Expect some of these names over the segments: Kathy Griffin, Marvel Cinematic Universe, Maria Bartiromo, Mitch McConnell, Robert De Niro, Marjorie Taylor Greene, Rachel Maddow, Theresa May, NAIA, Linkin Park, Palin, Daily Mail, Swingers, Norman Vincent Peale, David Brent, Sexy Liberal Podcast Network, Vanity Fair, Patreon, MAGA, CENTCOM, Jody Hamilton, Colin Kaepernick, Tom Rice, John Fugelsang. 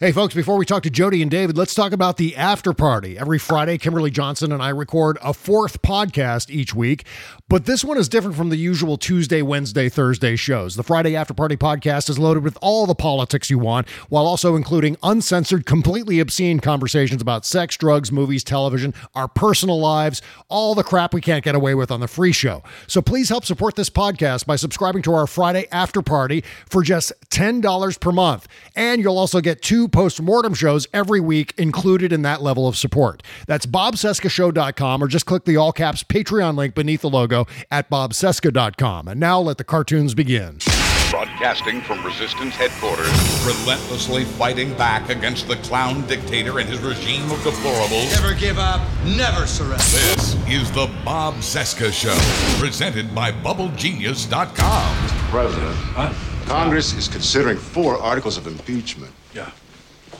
Hey, folks, before we talk to Jody and David, let's talk about the after party. Every Friday, Kimberly Johnson and I record a fourth podcast each week, but this one is different from the usual Tuesday, Wednesday, Thursday shows. The Friday After Party podcast is loaded with all the politics you want, while also including uncensored, completely obscene conversations about sex, drugs, movies, television, our personal lives, all the crap we can't get away with on the free show. So please help support this podcast by subscribing to our Friday After Party for just $10 per month. And you'll also get two post-mortem shows every week included in that level of support. That's BobCescaShow.com, or just click the all caps Patreon link beneath the logo at BobCesca.com. And now let the cartoons begin. Broadcasting from Resistance Headquarters, relentlessly fighting back against the clown dictator and his regime of deplorables. Never give up, never surrender. This is the Bob Zeska Show, presented by BubbleGenius.com. Mr. President, Congress is considering 4 articles of impeachment. Yeah.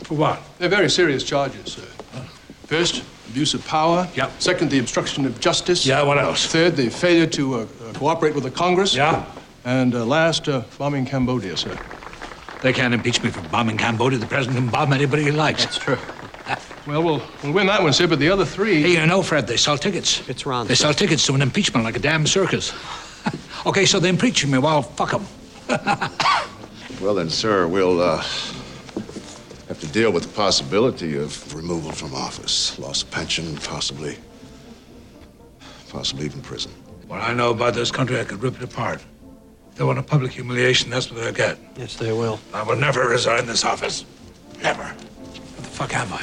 For what? They're very serious charges, sir. Huh? First, abuse of power. Yeah. Second, the obstruction of justice. Yeah, what else? Third, the failure to cooperate with the Congress. Yeah. And last, bombing Cambodia, sir. They can't impeach me for bombing Cambodia. The president can bomb anybody he likes. That's true. Well, we'll win that one, sir, but the other three... Hey, you know, Fred, they sell tickets. It's wrong. They sell tickets to an impeachment like a damn circus. Okay, so they're impeaching me. Well, fuck them. Well, then, sir, we'll... have to deal with the possibility of removal from office, loss of pension, possibly even prison. What I know about this country, I could rip it apart. If they want a public humiliation, that's what they'll get. Yes, they will. I will never resign this office. Never. What the fuck have I?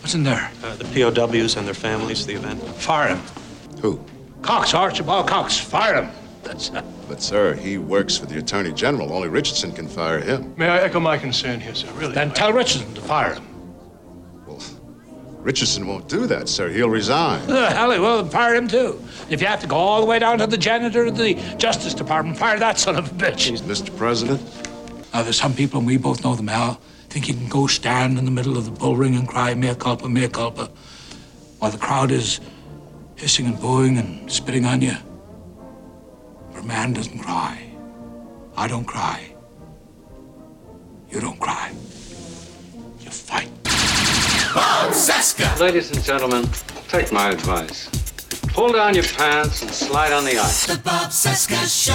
What's in there? The POWs and their families, the event. Fire him. Who? Cox, Archibald Cox. Fire him. That's... But, sir, he works for the Attorney General. Only Richardson can fire him. May I echo my concern here, sir? Really? Then tell Richardson to fire him. Well, Richardson won't do that, sir. He'll resign. Hell, he will. Fire him, too. If you have to go all the way down to the janitor of the Justice Department, fire that son of a bitch. Jeez, Mr. President. Now, there's some people, and we both know them, Al, think you can go stand in the middle of the bull ring and cry, mea culpa, mea culpa, while the crowd is hissing and booing and spitting on you. A man doesn't cry. I don't cry. You don't cry. You fight. Bob Zeska! Ladies and gentlemen, take my advice. Pull down your pants and slide on the ice. The Bob Zeska Show.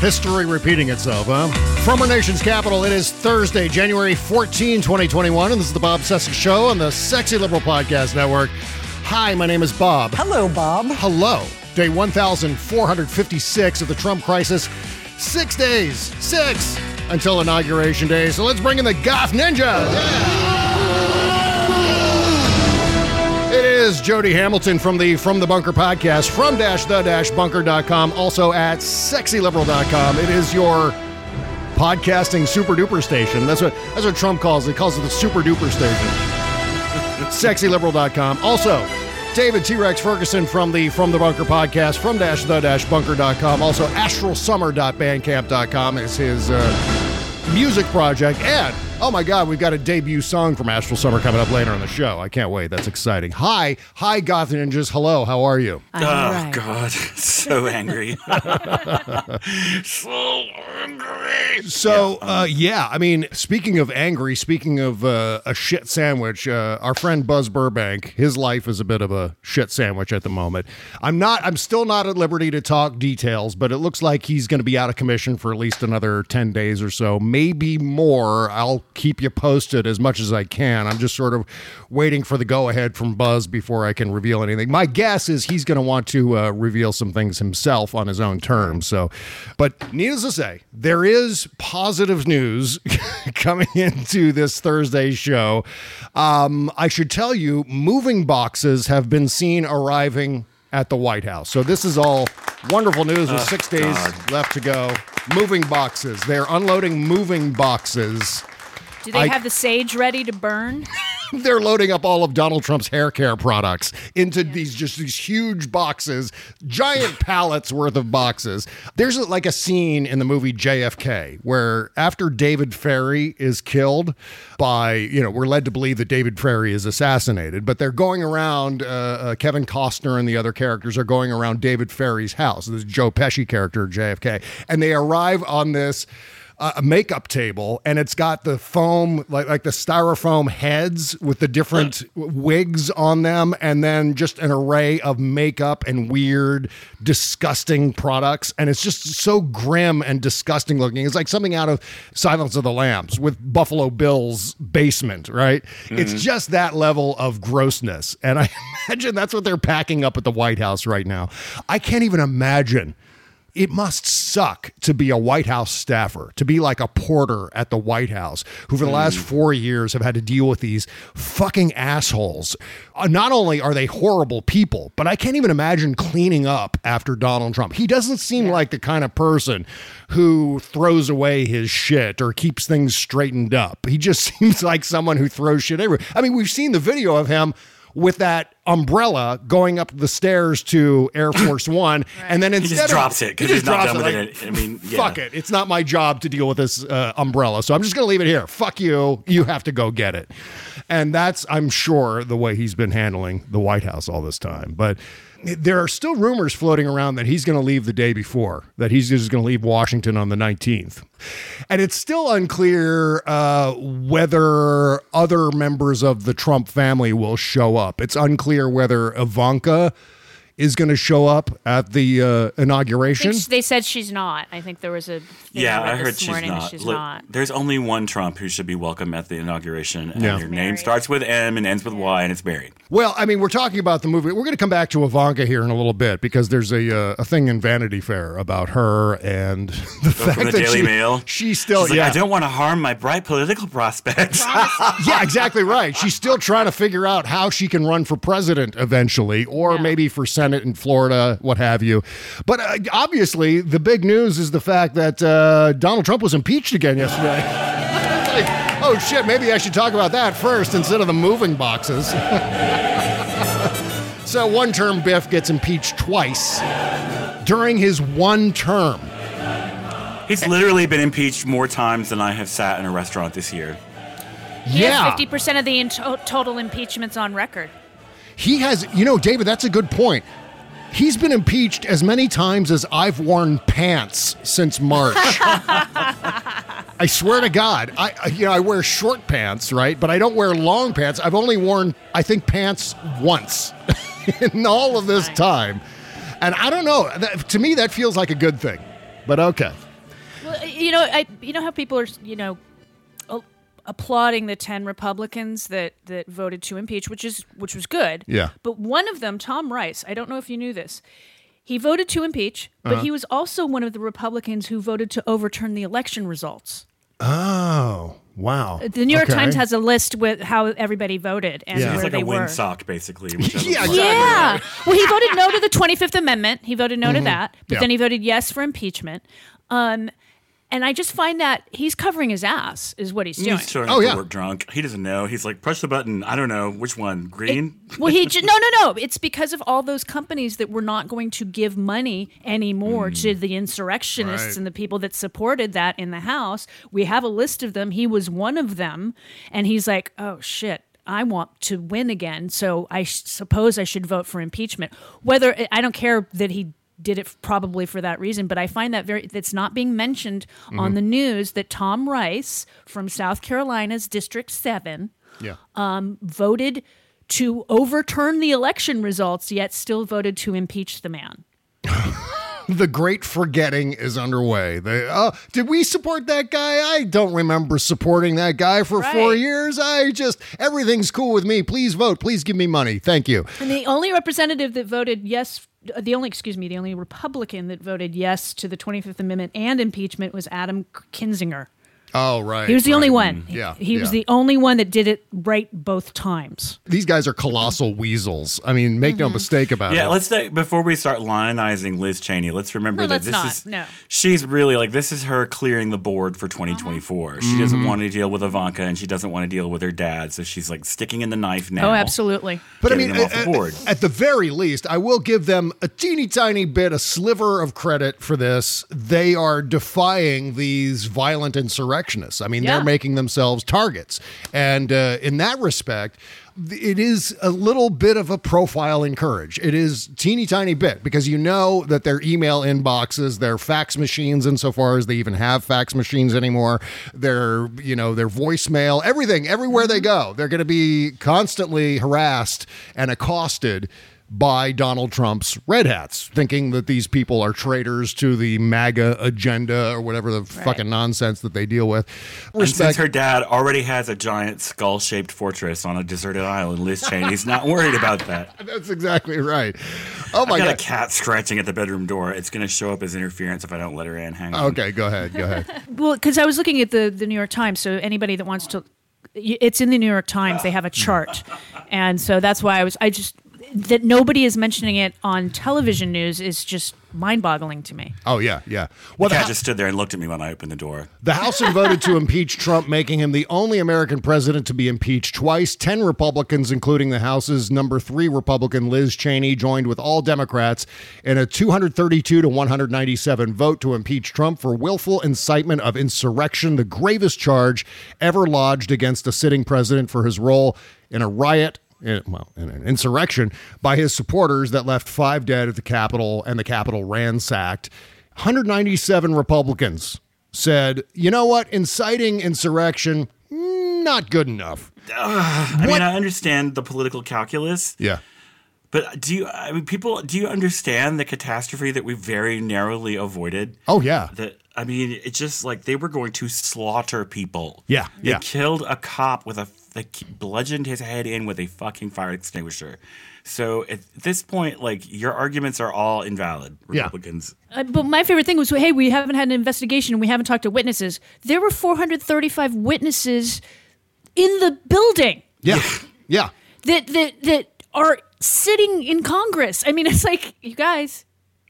History repeating itself, huh? From our nation's capital, it is Thursday, January 14, 2021, and this is the Bob Cesca Show on the Sexy Liberal Podcast Network. Hi, my name is Bob. Hello, Bob. Hello. Day 1,456 of the Trump crisis. 6 days. 6 until Inauguration Day. So let's bring in the Goth Ninja. Yeah. It is Jody Hamilton from the Bunker podcast, from -the-bunker.com, also at sexyliberal.com. It is your podcasting super duper station. That's what Trump calls it. He calls it the super duper station. Sexyliberal.com. Also, David T-Rex Ferguson from the Bunker podcast, from -the-bunker.com. Also, astralsummer.bandcamp.com is his music project. And, oh my God, we've got a debut song from Astral Summer coming up later on the show. I can't wait. That's exciting. Hi, Goth Ninjas. Hello. How are you? I'm right. God. So angry. So angry. name. So, I mean, speaking of angry, speaking of a shit sandwich, our friend Buzz Burbank, his life is a bit of a shit sandwich at the moment. I'm still not at liberty to talk details, but it looks like he's going to be out of commission for at least another 10 days or so, maybe more. I'll keep you posted as much as I can. I'm just sort of waiting for the go ahead from Buzz before I can reveal anything. My guess is he's going to want to reveal some things himself on his own terms. So, but needless to say, there is positive news coming into this Thursday show. I should tell you, moving boxes have been seen arriving at the White House. So this is all wonderful news with 6 days left to go. Moving boxes. They're unloading moving boxes. Do they have the sage ready to burn? They're loading up all of Donald Trump's hair care products into these huge boxes, giant pallets worth of boxes. There's like a scene in the movie JFK where after David Ferry is killed by, we're led to believe that David Ferry is assassinated, but they're going around, Kevin Costner and the other characters are going around David Ferry's house, this Joe Pesci character, JFK, and they arrive on this a makeup table, and it's got the foam, like the styrofoam heads with the different wigs on them, and then just an array of makeup and weird, disgusting products. And it's just so grim and disgusting looking. It's like something out of Silence of the Lambs with Buffalo Bill's basement, right? Mm-hmm. It's just that level of grossness. And I imagine that's what they're packing up at the White House right now. I can't even imagine. It must suck to be a White House staffer, to be like a porter at the White House, who for the last 4 years have had to deal with these fucking assholes. Not only are they horrible people, but I can't even imagine cleaning up after Donald Trump. He doesn't seem like the kind of person who throws away his shit or keeps things straightened up. He just seems like someone who throws shit everywhere. I mean, we've seen the video of him with that umbrella going up the stairs to Air Force One, and then instead he just drops it. I mean, fuck it. It's not my job to deal with this umbrella, so I'm just going to leave it here. Fuck you. You have to go get it. And that's, I'm sure, the way he's been handling the White House all this time. But there are still rumors floating around that he's going to leave the day before, that he's just going to leave Washington on the 19th. And it's still unclear whether other members of the Trump family will show up. It's unclear whether Ivanka is going to show up at the inauguration. I think they said she's not. I think there was a I heard she's not. There's only one Trump who should be welcome at the inauguration, and her name starts with M and ends with Y, and it's buried. Well, I mean, we're talking about the movie. We're going to come back to Ivanka here in a little bit, because there's a thing in Vanity Fair about her and the fact from the that Daily Mail. She still, she's like, I don't want to harm my bright political prospects. Yeah, exactly right. She's still trying to figure out how she can run for president eventually, or maybe for Senate in Florida, what have you. But obviously, the big news is the fact that Donald Trump was impeached again yesterday. Like, oh, shit, maybe I should talk about that first instead of the moving boxes. So one-term Biff gets impeached twice during his one term. He's literally been impeached more times than I have sat in a restaurant this year. He has 50% of the total impeachments on record. He has, David, that's a good point. He's been impeached as many times as I've worn pants since March. I swear to God, I wear short pants, right? But I don't wear long pants. I've only worn, I think, pants once in all of this time. And I don't know. To me, that feels like a good thing. But okay. Well, you know how people are, applauding the 10 Republicans that voted to impeach, which was good. Yeah. But one of them, Tom Rice, I don't know if you knew this, he voted to impeach, but he was also one of the Republicans who voted to overturn the election results. Oh, wow. The New York Times has a list with how everybody voted and where they were. He's like a windsock, basically. Yeah. Well, he voted no to the 25th Amendment. He voted no to that, but then he voted yes for impeachment. And I just find that he's covering his ass is what he's doing. He's work drunk. He doesn't know. He's like, push the button. I don't know. Which one? Green? No. It's because of all those companies that were not going to give money anymore to the insurrectionists and the people that supported that in the House. We have a list of them. He was one of them. And he's like, oh, shit. I want to win again. So I suppose I should vote for impeachment. Whether I don't care that he did it probably for that reason. But I find that it's not being mentioned on the news that Tom Rice from South Carolina's District 7 voted to overturn the election results, yet still voted to impeach the man. The great forgetting is underway. Did we support that guy? I don't remember supporting that guy for 4 years. Everything's cool with me. Please vote. Please give me money. Thank you. And the only representative that voted yes, the only Republican that voted yes to the 25th Amendment and impeachment was Adam Kinzinger. Oh, right. He was the only one. Yeah. He was the only one that did it right both times. These guys are colossal weasels. I mean, make no mistake about it. Yeah, let's say, before we start lionizing Liz Cheney, let's remember she's really like, this is her clearing the board for 2024. She doesn't want to deal with Ivanka and she doesn't want to deal with her dad. So she's like sticking in the knife now. Oh, absolutely. But I mean, at the very least, I will give them a teeny tiny bit, a sliver of credit for this. They are defying these violent insurrections. I mean, they're making themselves targets. And in that respect, it is a little bit of a profile in courage. It is teeny tiny bit because you know that their email inboxes, their fax machines, insofar as they even have fax machines anymore, their voicemail, everything, everywhere they go, they're going to be constantly harassed and accosted by Donald Trump's red hats, thinking that these people are traitors to the MAGA agenda or whatever the fucking nonsense that they deal with. And since her dad already has a giant skull-shaped fortress on a deserted island, Liz Cheney's not worried about that. That's exactly right. Oh my God. I've got a cat scratching at the bedroom door. It's going to show up as interference if I don't let her in. Hang on. Okay, go ahead. Well, because I was looking at the New York Times, so anybody that wants to... It's in the New York Times. They have a chart. And so that's why that nobody is mentioning it on television news is just mind-boggling to me. Oh, yeah. Well, the cat just stood there and looked at me when I opened the door. The House voted to impeach Trump, making him the only American president to be impeached twice. 10 Republicans, including the House's number 3 Republican Liz Cheney, joined with all Democrats in a 232 to 197 vote to impeach Trump for willful incitement of insurrection, the gravest charge ever lodged against a sitting president for his role in a riot. In an insurrection by his supporters that left 5 dead at the Capitol and the Capitol ransacked. 197 Republicans said, you know what, inciting insurrection, not good enough. I understand the political calculus. Yeah. But do you understand the catastrophe that we very narrowly avoided? Oh, yeah. It's just like they were going to slaughter people. Yeah. They killed a cop with they bludgeoned his head in with a fucking fire extinguisher. So at this point, like, your arguments are all invalid, Republicans. Yeah. But my favorite thing was, hey, we haven't had an investigation and we haven't talked to witnesses. There were 435 witnesses in the building. Yeah, yeah. That are sitting in Congress. I mean, it's like, you guys,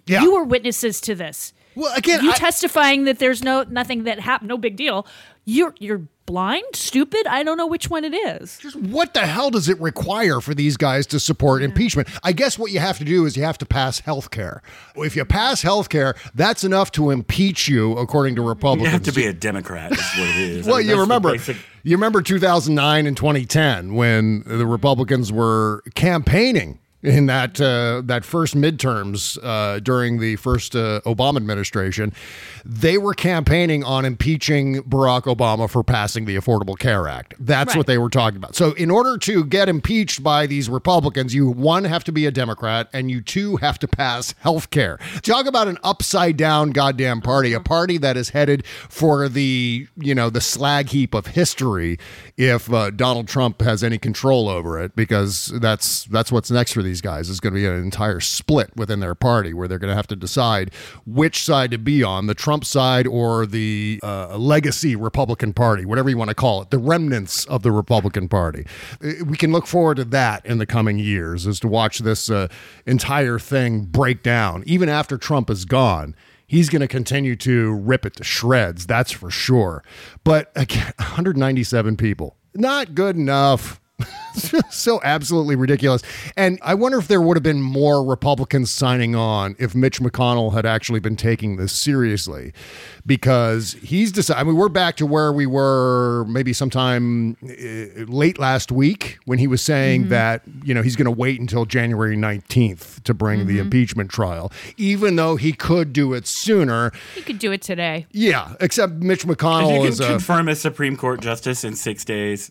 you were witnesses to this. Well, again, you testifying that there's nothing that happened, no big deal. You're blind, stupid. I don't know which one it is. Just what the hell does it require for these guys to support impeachment? I guess what you have to do is you have to pass health care. If you pass health care, that's enough to impeach you, according to Republicans. You have to be a Democrat. Is what it is. Well, you remember 2009 and 2010 when the Republicans were campaigning in that first midterms during the first Obama administration. They were campaigning on impeaching Barack Obama for passing the Affordable Care Act. That's what they were talking about. So in order to get impeached by these Republicans, you, 1, have to be a Democrat, and you, 2, have to pass health care. Talk about an upside-down goddamn party, a party that is headed for the slag heap of history if Donald Trump has any control over it, because that's what's next for these guys. It's going to be an entire split within their party where they're going to have to decide which side to be on, the Trump side or the legacy Republican Party, whatever you want to call it, the remnants of the Republican Party. We can look forward to that in the coming years, is to watch this entire thing break down. Even after Trump is gone, he's going to continue to rip it to shreds, that's for sure. But again, 197 people, not good enough. So absolutely ridiculous. And I wonder if there would have been more Republicans signing on if Mitch McConnell had actually been taking this seriously, because he's decided, I mean, we're back to where we were maybe sometime late last week when he was saying that, you know, he's going to wait until January 19th to bring the impeachment trial, even though he could do it sooner. He could do it today. Yeah, except Mitch McConnell is a... You can confirm a Supreme Court justice in 6 days.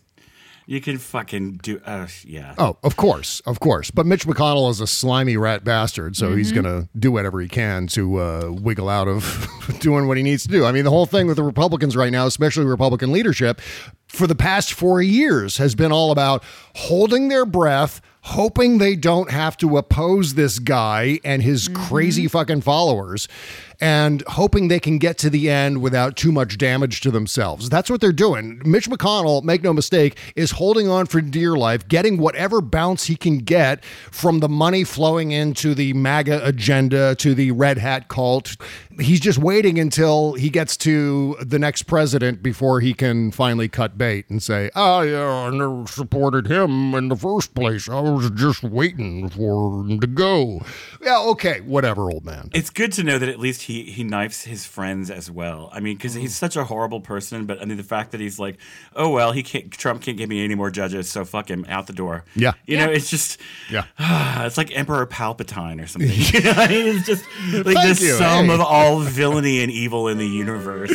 You can fucking do, yeah. Oh, of course, of course. But Mitch McConnell is a slimy rat bastard, so he's going to do whatever he can to wiggle out of doing what he needs to do. I mean, the whole thing with the Republicans right now, especially Republican leadership, for the past 4 years has been all about holding their breath, hoping they don't have to oppose this guy and his crazy fucking followers, and hoping they can get to the end without too much damage to themselves. That's what they're doing. Mitch McConnell, make no mistake, is holding on for dear life, getting whatever bounce he can get from the money flowing into the MAGA agenda, to the red hat cult. He's just waiting until he gets to the next president before he can finally cut bait and say, oh, yeah, I never supported him in the first place. I was just waiting for him to go. Yeah, okay, whatever, old man. It's good to know that at least he knifes his friends as well. I mean, because he's such a horrible person, but I mean, the fact that he's like, oh, well, Trump can't give me any more judges, so fuck him, out the door. Yeah. You know, it's just, it's like Emperor Palpatine or something. You know, I mean, it's just like the sum of all villainy and evil in the universe.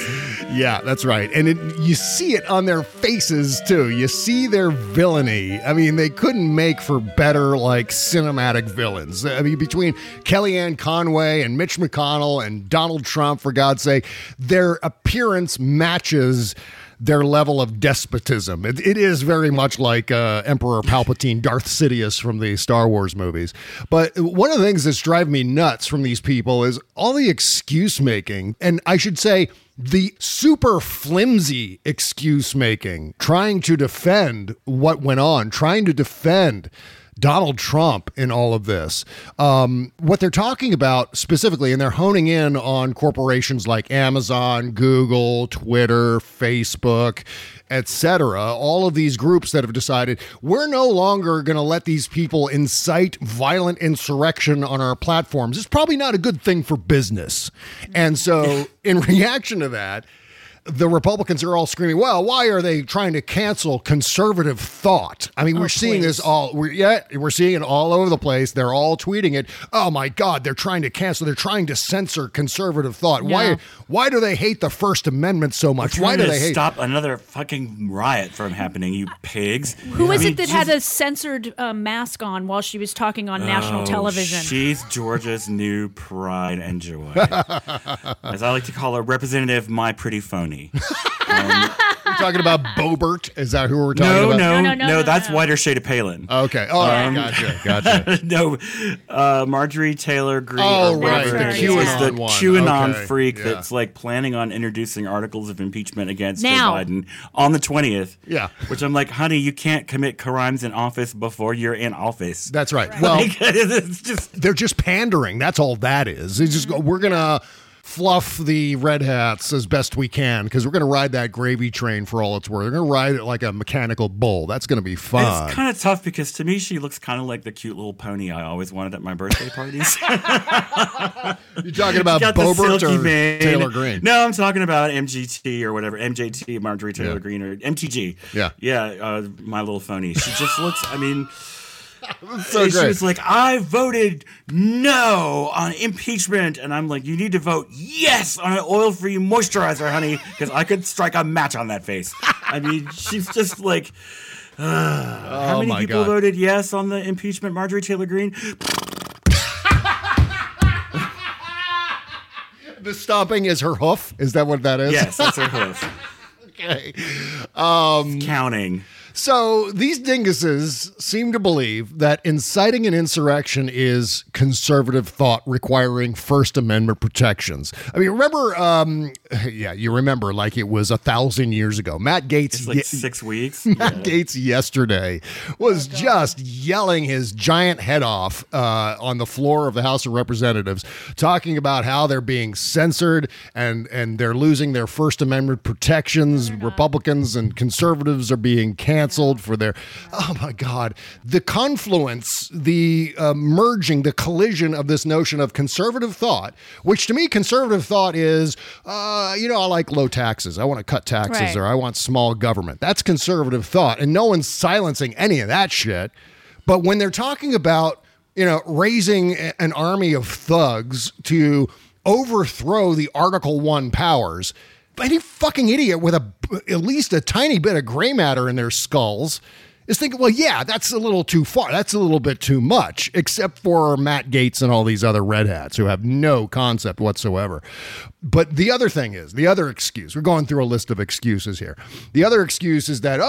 Yeah, that's right. And you see it on their faces, too. You see their villainy. I mean, they couldn't make for better, like, cinematic villains. I mean, between Kellyanne Conway and Mitch McConnell and Donald Trump, for God's sake, their appearance matches their level of despotism. It is very much like Emperor Palpatine, Darth Sidious from the Star Wars movies. But one of the things that's driving me nuts from these people is all the excuse making, and I should say the super flimsy excuse making, trying to defend what went on, trying to defend Donald Trump in all of this. What they're talking about specifically, and they're honing in on corporations like Amazon, Google, Twitter, Facebook, etc., all of these groups that have decided we're no longer going to let these people incite violent insurrection on our platforms. It's probably not a good thing for business. And so in reaction to that, the Republicans are all screaming, well, why are they trying to cancel conservative thought? I mean, seeing this all, we're seeing it all over the place. They're all tweeting it. Oh my God, they're trying to cancel. They're trying to censor conservative thought. Yeah. Why do they hate the First Amendment so much? Why do they hate? Stop another fucking riot from happening, you pigs. Who is it that had a censored mask on while she was talking on national television? She's Georgia's new pride and joy. As I like to call her, Representative My Pretty Phony. We're talking about Boebert? Is that who we're talking about? No, that's whiter shade of Palin. Okay. Oh, gotcha. Marjorie Taylor Greene. Oh, right. The QAnon freak that's like planning on introducing articles of impeachment against Joe Biden on the 20th. Yeah. Which I'm like, honey, you can't commit crimes in office before you're in office. That's right. Well, it's just, they're just pandering. That's all that is. It's just, we're going to fluff the red hats as best we can because we're going to ride that gravy train for all it's worth. We're going to ride it like a mechanical bull. That's going to be fun. It's kind of tough because to me, she looks kind of like the cute little pony I always wanted at my birthday parties. You're talking about Boebert or Taylor Greene? No, I'm talking about MGT or whatever. MJT, Marjorie Taylor Greene, or MTG. Yeah. Yeah, my little phony. She just looks, I mean... So she was like, I voted no on impeachment. And I'm like, you need to vote yes on an oil-free moisturizer, honey, because I could strike a match on that face. I mean, she's just like, how many people voted yes on the impeachment, Marjorie Taylor Greene? The stomping is her hoof? Is that what that is? Yes, that's her hoof. Okay. Counting. So these dinguses seem to believe that inciting an insurrection is conservative thought requiring First Amendment protections. I mean, remember, you remember like it was 1,000 years ago. Matt Gaetz, it's like 6 weeks. Matt Gaetz yesterday was just yelling his giant head off on the floor of the House of Representatives, talking about how they're being censored and they're losing their First Amendment protections. Republicans and conservatives are being canceled. canceled for their, oh my God, the confluence, the merging, the collision of this notion of conservative thought, which to me, conservative thought is, I like low taxes. I want to cut taxes, right, or I want small government. That's conservative thought. And no one's silencing any of that shit. But when they're talking about, raising an army of thugs to overthrow the Article I powers, any fucking idiot with at least a tiny bit of gray matter in their skulls is thinking, well, yeah, that's a little too far. That's a little bit too much, except for Matt Gaetz and all these other red hats who have no concept whatsoever. But the other thing is, the other excuse, we're going through a list of excuses here. The other excuse is that,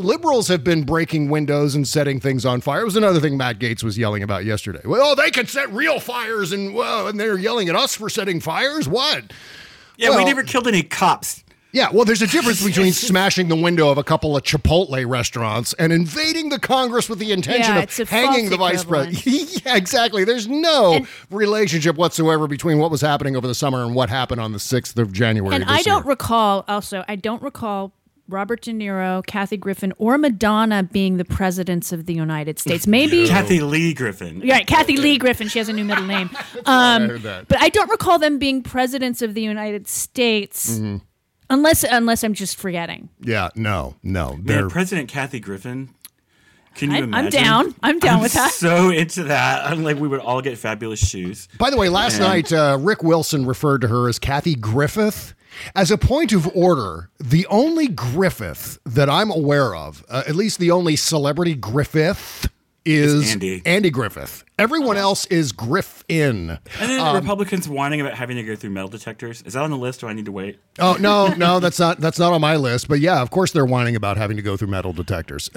liberals have been breaking windows and setting things on fire. It was another thing Matt Gaetz was yelling about yesterday. Well, they can set real fires and they're yelling at us for setting fires. What? Yeah, we never killed any cops. Yeah, well, there's a difference between smashing the window of a couple of Chipotle restaurants and invading the Congress with the intention of hanging the vice president. Yeah, exactly. There's no relationship whatsoever between what was happening over the summer and what happened on the 6th of January. And I don't recall Robert De Niro, Kathy Griffin, or Madonna being the presidents of the United States. Maybe Kathy Lee Griffin. Yeah, Kathy Lee Griffin. She has a new middle name. I heard that. But I don't recall them being presidents of the United States. Mm-hmm. Unless I'm just forgetting. Yeah, no. Man, President Kathy Griffin. Can you imagine? I'm down with that. So into that. I'm like, we would all get fabulous shoes. By the way, last night, Rick Wilson referred to her as Kathy Griffith. As a point of order, the only Griffith that I'm aware of, at least the only celebrity Griffith, is Andy Griffith. Everyone else is Griffin. And then the Republicans whining about having to go through metal detectors. Is that on the list, or I need to wait? Oh, no, that's not on my list. But yeah, of course they're whining about having to go through metal detectors.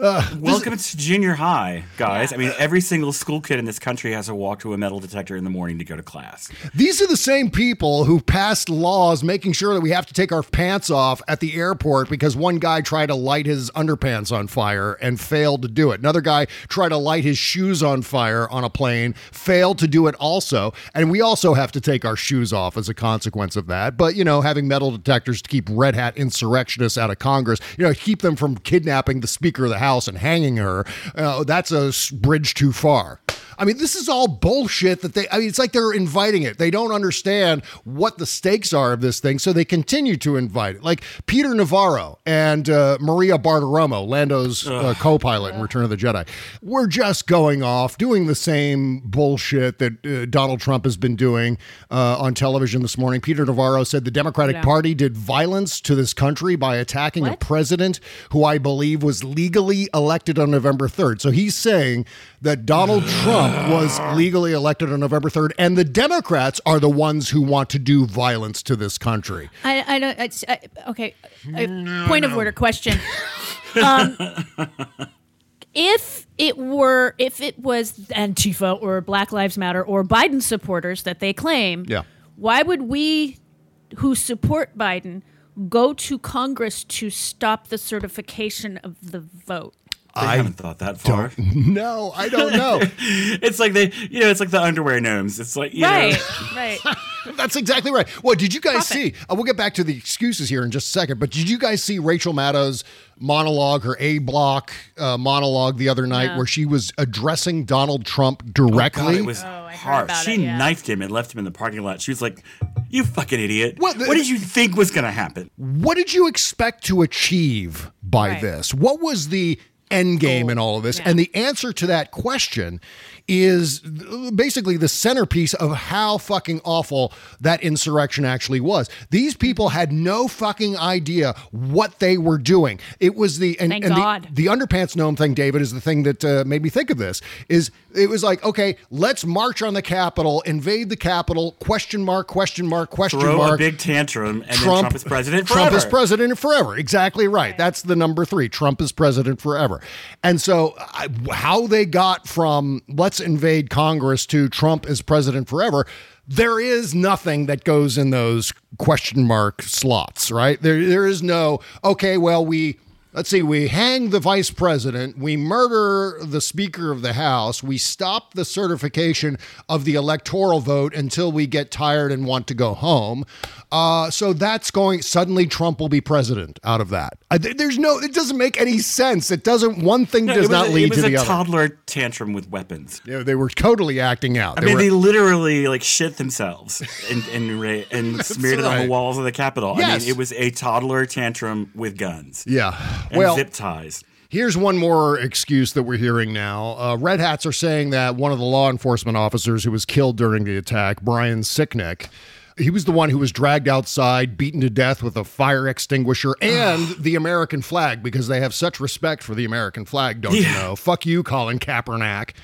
Welcome to junior high, guys. I mean, every single school kid in this country has to walk to a metal detector in the morning to go to class. These are the same people who passed laws making sure that we have to take our pants off at the airport because one guy tried to light his underpants on fire and failed to do it. Another guy tried to light his shoes on fire on a plane, failed to do it also. And we also have to take our shoes off as a consequence of that. But, having metal detectors to keep red hat insurrectionists out of Congress, keep them from kidnapping the Speaker of the House and hanging her, that's a bridge too far. I mean, this is all bullshit it's like they're inviting it. They don't understand what the stakes are of this thing, so they continue to invite it. Like Peter Navarro and Maria Bartiromo, Lando's co-pilot in Return of the Jedi, we're just going off, doing the same bullshit that Donald Trump has been doing on television this morning. Peter Navarro said the Democratic Party did violence to this country by attacking a president who I believe was legally elected on November 3rd. So he's saying that Donald Trump was legally elected on November 3rd, and the Democrats are the ones who want to do violence to this country. Point of order question. If it was Antifa or Black Lives Matter or Biden supporters that they claim, why would we who support Biden go to Congress to stop the certification of the vote? I haven't thought that far. No, I don't know. It's like it's like the underwear gnomes. It's like, right. That's exactly right. Well, did you guys see? We'll get back to the excuses here in just a second. But did you guys see Rachel Maddow's monologue, her A Block monologue the other night, where she was addressing Donald Trump directly? Oh, God, it was harsh. She knifed him and left him in the parking lot. She was like, "You fucking idiot! What did you think was going to happen? What did you expect to achieve by this? What was the end game in all of this?" And the answer to that question is basically the centerpiece of how fucking awful that insurrection actually was. These people had no fucking idea what they were doing. It was the underpants gnome thing, David, is the thing that made me think of this. It was like, okay, let's march on the Capitol, invade the Capitol, question mark. Throw a big tantrum, and then Trump is president forever. Trump is president forever. Exactly right. That's the number 3. Trump is president forever. And so how they got from let's invade Congress to Trump is president forever, there is nothing that goes in those question mark slots, right? There is no, okay, well, we Let's see, we hang the vice president, we murder the Speaker of the House, we stop the certification of the electoral vote until we get tired and want to go home. So that's going, suddenly Trump will be president out of that. It doesn't make any sense. It doesn't, one thing no, does was, not lead to the other. It was a toddler tantrum with weapons. Yeah, they were totally acting out. They literally like shit themselves and smeared it on the walls of the Capitol. Yes. I mean, it was a toddler tantrum with guns. Yeah. And zip ties. Here's one more excuse that we're hearing now. Red Hats are saying that one of the law enforcement officers who was killed during the attack, Brian Sicknick, he was the one who was dragged outside, beaten to death with a fire extinguisher and the American flag, because they have such respect for the American flag, don't you know? Fuck you, Colin Kaepernick.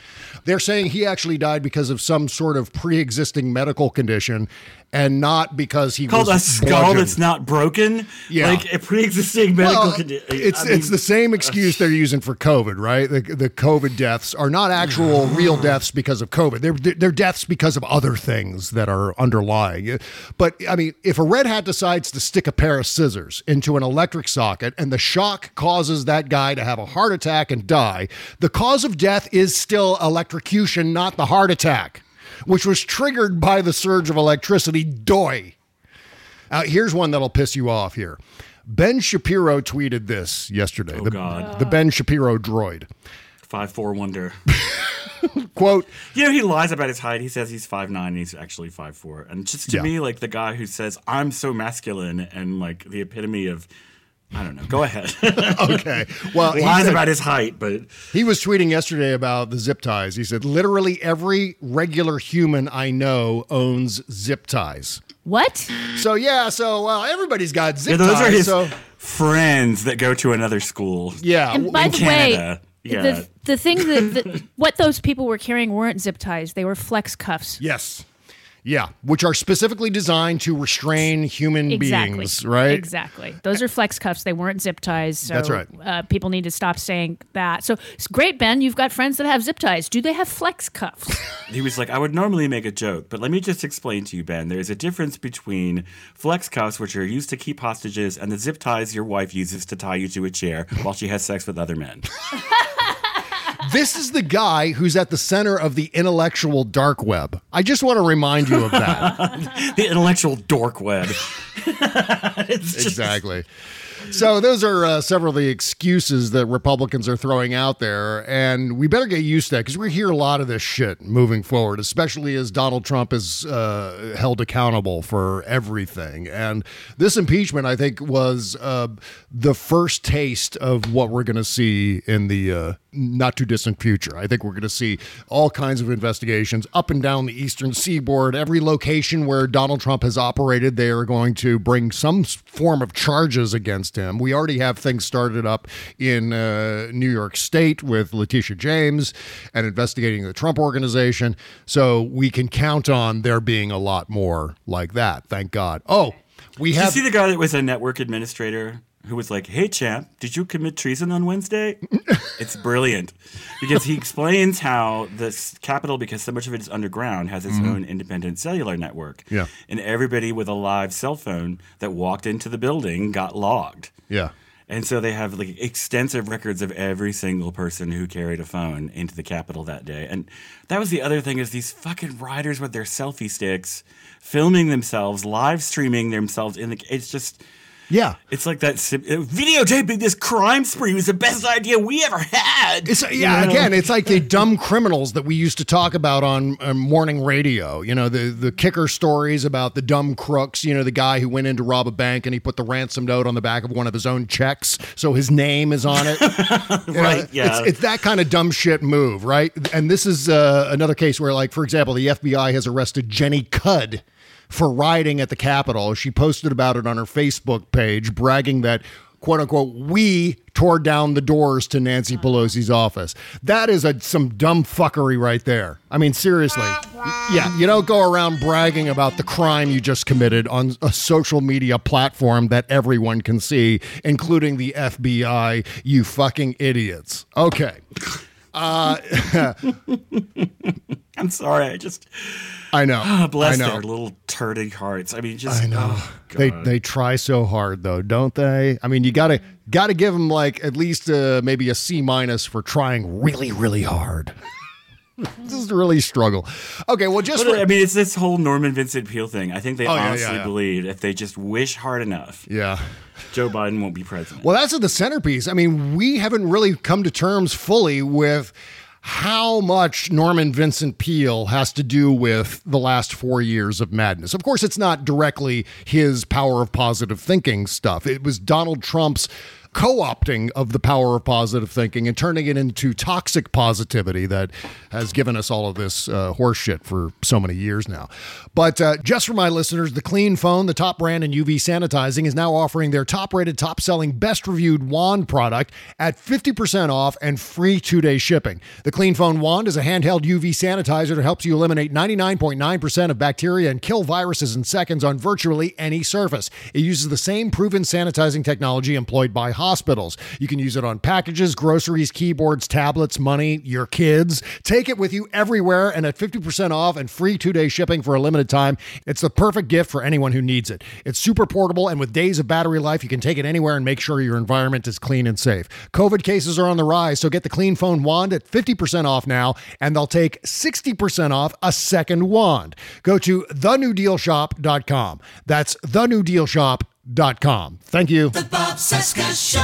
They're saying he actually died because of some sort of pre-existing medical condition and not because he was called a skull that's not broken? Yeah. Like a pre-existing medical condition. It's the same excuse they're using for COVID, right? The COVID deaths are not actual real deaths because of COVID. They're deaths because of other things that are underlying. But, I mean, if a red hat decides to stick a pair of scissors into an electric socket and the shock causes that guy to have a heart attack and die, the cause of death is still electrocution, not the heart attack, which was triggered by the surge of electricity. Doy. Here's one that'll piss you off here. Ben Shapiro tweeted this yesterday. The Ben Shapiro droid. 5'4 wonder. Quote. You know, he lies about his height. He says he's 5'9", and he's actually 5'4". And just to me, like the guy who says, I'm so masculine, and like the epitome of... I don't know. Go ahead. Okay. Well, lies about his height, but he was tweeting yesterday about the zip ties. He said, literally every regular human I know owns zip ties. What? So everybody's got zip ties. Those are his friends that go to another school. Yeah. And by the Canada. Way, yeah. The thing that what those people were carrying weren't zip ties. They were flex cuffs. Yes. Yeah, which are specifically designed to restrain human beings, right? Exactly. Those are flex cuffs. They weren't zip ties. So, that's right. People need to stop saying that. So it's great, Ben. You've got friends that have zip ties. Do they have flex cuffs? He was like, I would normally make a joke, but let me just explain to you, Ben. There is a difference between flex cuffs, which are used to keep hostages, and the zip ties your wife uses to tie you to a chair while she has sex with other men. This is the guy who's at the center of the intellectual dark web. I just want to remind you of that. The intellectual dork web. Exactly. So those are several of the excuses that Republicans are throwing out there, and we better get used to that because we hear a lot of this shit moving forward, especially as Donald Trump is held accountable for everything. And this impeachment, I think, was the first taste of what we're going to see in the not-too-distant future. I think we're going to see all kinds of investigations up and down the eastern seaboard. Every location where Donald Trump has operated, they are going to bring some form of charges against him. We already have things started up in New York State with Letitia James and investigating the Trump Organization. So we can count on there being a lot more like that. Thank God. Oh, did you see the guy that was a network administrator who was like, hey, champ, did you commit treason on Wednesday? It's brilliant because he explains how the Capitol, because so much of it is underground, has its own independent cellular network. Yeah. And everybody with a live cell phone that walked into the building got logged. Yeah. And so they have like extensive records of every single person who carried a phone into the Capitol that day. And that was the other thing is these fucking writers with their selfie sticks filming themselves, live streaming themselves. It's just... Yeah. It's like that videotaping this crime spree was the best idea we ever had. It's like the dumb criminals that we used to talk about on morning radio. You know, the kicker stories about the dumb crooks, you know, the guy who went in to rob a bank and he put the ransom note on the back of one of his own checks. So his name is on it. Right. Yeah. It's that kind of dumb shit move. Right. And this is another case where, like, for example, the FBI has arrested Jenny Cudd for rioting at the Capitol. She posted about it on her Facebook page, bragging that, quote unquote, we tore down the doors to Nancy Pelosi's office. That is some dumb fuckery right there. I mean, seriously. Yeah, you don't go around bragging about the crime you just committed on a social media platform that everyone can see, including the FBI, you fucking idiots. Okay. I'm sorry. I know. Oh, bless their little turdy hearts. I mean, I know. Oh, they try so hard, though, don't they? I mean, you gotta give them like at least maybe a C- for trying really, really hard. Just really struggle. Okay, well, I mean, it's this whole Norman Vincent Peale thing. I think they honestly believe if they just wish hard enough, Joe Biden won't be president. Well, that's at the centerpiece. I mean, we haven't really come to terms fully with how much Norman Vincent Peale has to do with the last 4 years of madness. Of course, it's not directly his power of positive thinking stuff. It was Donald Trump's co-opting of the power of positive thinking and turning it into toxic positivity that has given us all of this horseshit for so many years now. But just for my listeners, the Clean Phone, the top brand in UV sanitizing, is now offering their top-rated, top-selling, best-reviewed wand product at 50% off and free 2-day shipping. The Clean Phone wand is a handheld UV sanitizer that helps you eliminate 99.9% of bacteria and kill viruses in seconds on virtually any surface. It uses the same proven sanitizing technology employed by hospitals. You can use it on packages, groceries, keyboards, tablets, money, your kids. Take it with you everywhere and at 50% off and free 2-day shipping for a limited time. It's the perfect gift for anyone who needs it. It's super portable, and with days of battery life, you can take it anywhere and make sure your environment is clean and safe. COVID cases are on the rise, so get the Clean Phone wand at 50% off now, and they'll take 60% off a second wand. Go to thenewdealshop.com. That's thenewdealshop.com. Thank you. The Bob Seska Show.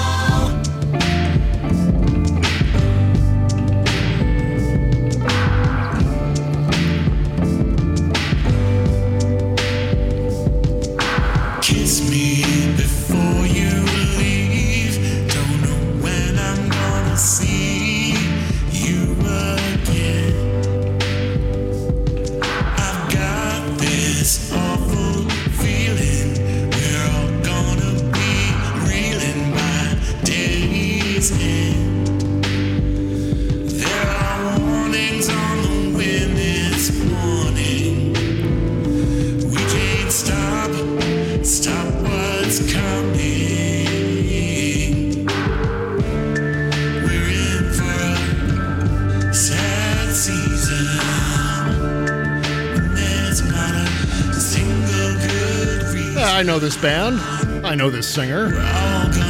Kiss me before you leave. Don't know when I'm gonna see you again. I've got this awful feeling. There are warnings on the wind this morning. We can't stop what's coming. We're in for a sad season. And there's not a single good reason. I know this band. I know this singer. We're all gonna.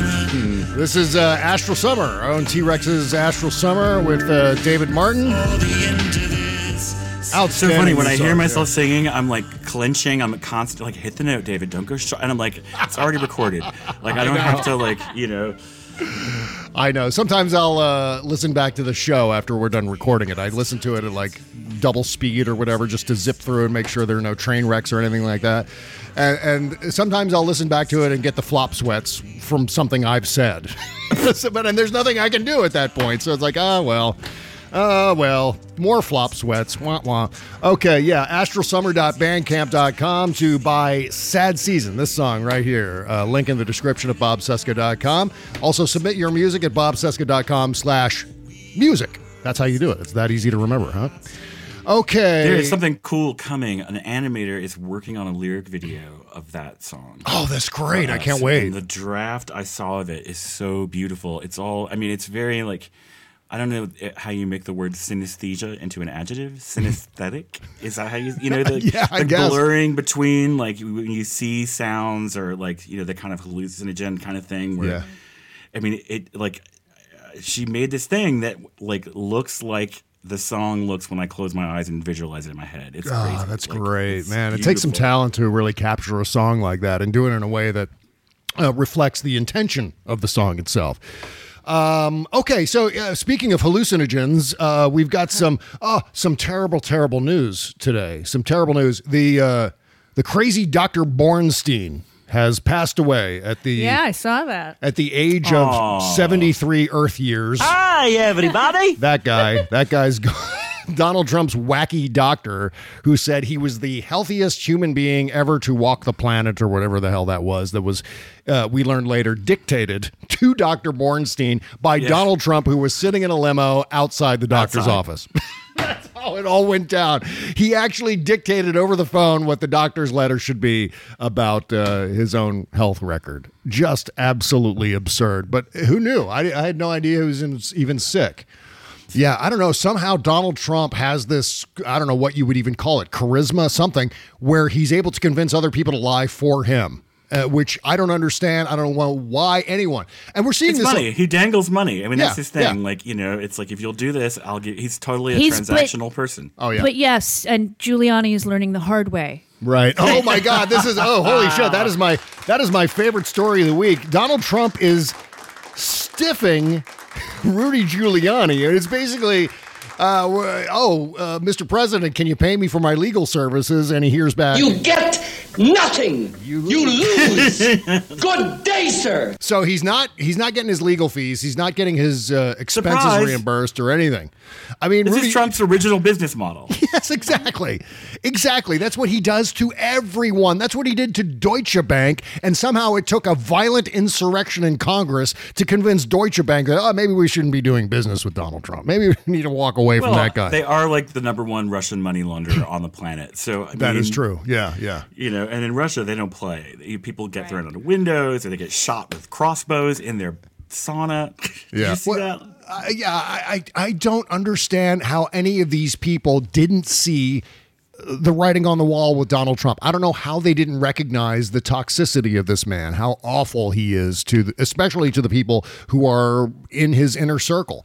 This is Astral Summer, our own T-Rex's Astral Summer with David Martin. Outstanding. So funny, when I hear myself singing, I'm like clenching. I'm constantly like, hit the note, David, don't go short. And I'm like, it's already recorded. Like, I don't have to, like, you know. I know. Sometimes I'll listen back to the show after we're done recording it. I listen to it at like double speed or whatever just to zip through and make sure there are no train wrecks or anything like that. And sometimes I'll listen back to it and get the flop sweats from something I've said. And there's nothing I can do at that point. So it's like, well, more flop sweats. Wah, wah. Okay, yeah, astralsummer.bandcamp.com to buy Sad Season, this song right here. Link in the description at bobcesca.com. Also, submit your music at bobcesca.com/music. That's how you do it. It's that easy to remember, huh? Okay. There is something cool coming. An animator is working on a lyric video of that song. Oh, that's great. I can't wait. And the draft I saw of it is so beautiful. It's all, I mean, it's very like, I don't know how you make the word synesthesia into an adjective. Synesthetic? Is that how you blurring between like when you see sounds or like, you know, the kind of hallucinogen kind of thing where, I mean, it like, she made this thing that like looks like the song looks when I close my eyes and visualize it in my head. It's crazy. That's like, great, man. Beautiful. It takes some talent to really capture a song like that and do it in a way that reflects the intention of the song itself. Okay, so speaking of hallucinogens, we've got some terrible news today. Some terrible news. The crazy Dr. Bornstein has passed away at the I saw that at the age of 73 Earth years. Hi, everybody. That guy's Donald Trump's wacky doctor who said he was the healthiest human being ever to walk the planet or whatever the hell that was. That was, we learned later, dictated to Dr. Bornstein by Donald Trump, who was sitting in a limo outside the doctor's office. That's how it all went down. He actually dictated over the phone what the doctor's letter should be about his own health record. Just absolutely absurd. But who knew? I had no idea he was even sick. Yeah, I don't know. Somehow Donald Trump has this, I don't know what you would even call it, charisma, something, where he's able to convince other people to lie for him. Which I don't understand. I don't know why anyone. And we're seeing it's this. Money. He dangles money. I mean, that's his thing. Yeah. Like, you know, it's like, if you'll do this, I'll get. He's totally a transactional person. Oh, yeah. But yes, and Giuliani is learning the hard way. Right. Oh, my God. This is. Oh, holy shit. That is my favorite story of the week. Donald Trump is stiffing Rudy Giuliani. It's basically. Mr. President, can you pay me for my legal services? And he hears back. You get nothing. You lose. Good day, sir. So he's not getting his legal fees. He's not getting his expenses reimbursed or anything. I mean, this is Trump's original business model. Yes, exactly. Exactly. That's what he does to everyone. That's what he did to Deutsche Bank. And somehow it took a violent insurrection in Congress to convince Deutsche Bank that, oh, maybe we shouldn't be doing business with Donald Trump. Maybe we need to walk away. From that guy. They are like the number one Russian money launderer on the planet. So I mean, is true. Yeah, yeah. You know, and in Russia, they don't play. People get thrown out of windows, or they get shot with crossbows in their sauna. Yeah. I don't understand how any of these people didn't see the writing on the wall with Donald Trump. I don't know how they didn't recognize the toxicity of this man, how awful he is especially to the people who are in his inner circle.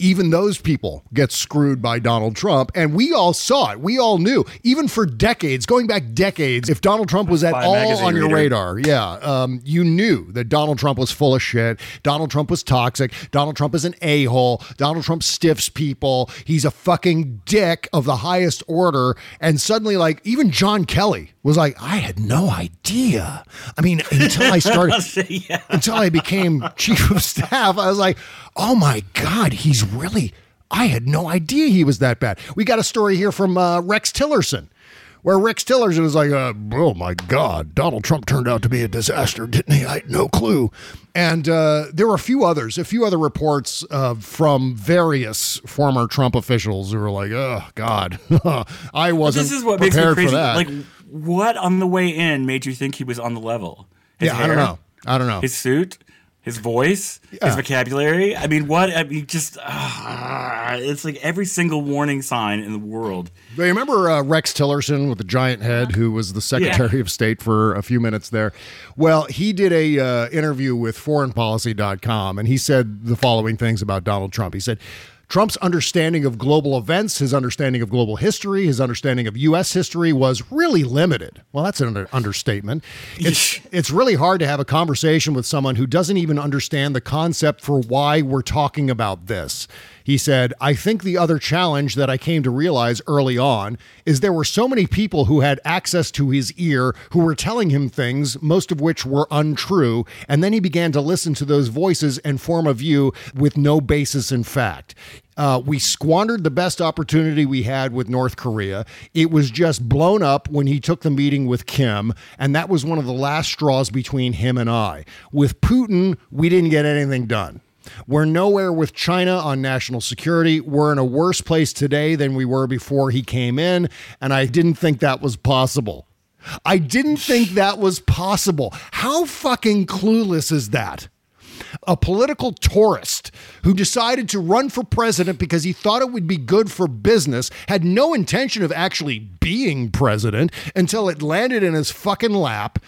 Even those people get screwed by Donald Trump. And we all saw it. We all knew, even for decades, going back decades, if Donald Trump was at all on your radar, you knew that Donald Trump was full of shit. Donald Trump was toxic. Donald Trump is an a-hole. Donald Trump stiffs people. He's a fucking dick of the highest order. And suddenly, like, even John Kelly was like, I had no idea. I mean, until I started, until I became chief of staff, I was like, oh my God, I had no idea he was that bad. We got a story here from Rex Tillerson, where Rex Tillerson was like, oh my God, Donald Trump turned out to be a disaster, didn't he? I had no clue. And there were a few other reports from various former Trump officials who were like, oh, God, I wasn't prepared for that. This is what makes me crazy. Like, what on the way in made you think he was on the level? His hair, I don't know. His suit? His voice? Yeah. His vocabulary? I mean, what? I mean, just, it's like every single warning sign in the world. They remember Rex Tillerson with the giant head, who was the Secretary of State for a few minutes there. Well, he did a interview with foreignpolicy.com, and he said the following things about Donald Trump. He said, Trump's understanding of global events, his understanding of global history, his understanding of U.S. history was really limited. Well, that's an understatement. It's really hard to have a conversation with someone who doesn't even understand the concept for why we're talking about this. He said, I think the other challenge that I came to realize early on is there were so many people who had access to his ear who were telling him things, most of which were untrue. And then he began to listen to those voices and form a view with no basis in fact. We squandered the best opportunity we had with North Korea. It was just blown up when he took the meeting with Kim, and that was one of the last straws between him and I. With Putin, we didn't get anything done. We're nowhere with China on national security. We're in a worse place today than we were before he came in, and I didn't think that was possible. How fucking clueless is that? A political tourist who decided to run for president because he thought it would be good for business, had no intention of actually being president until it landed in his fucking lap.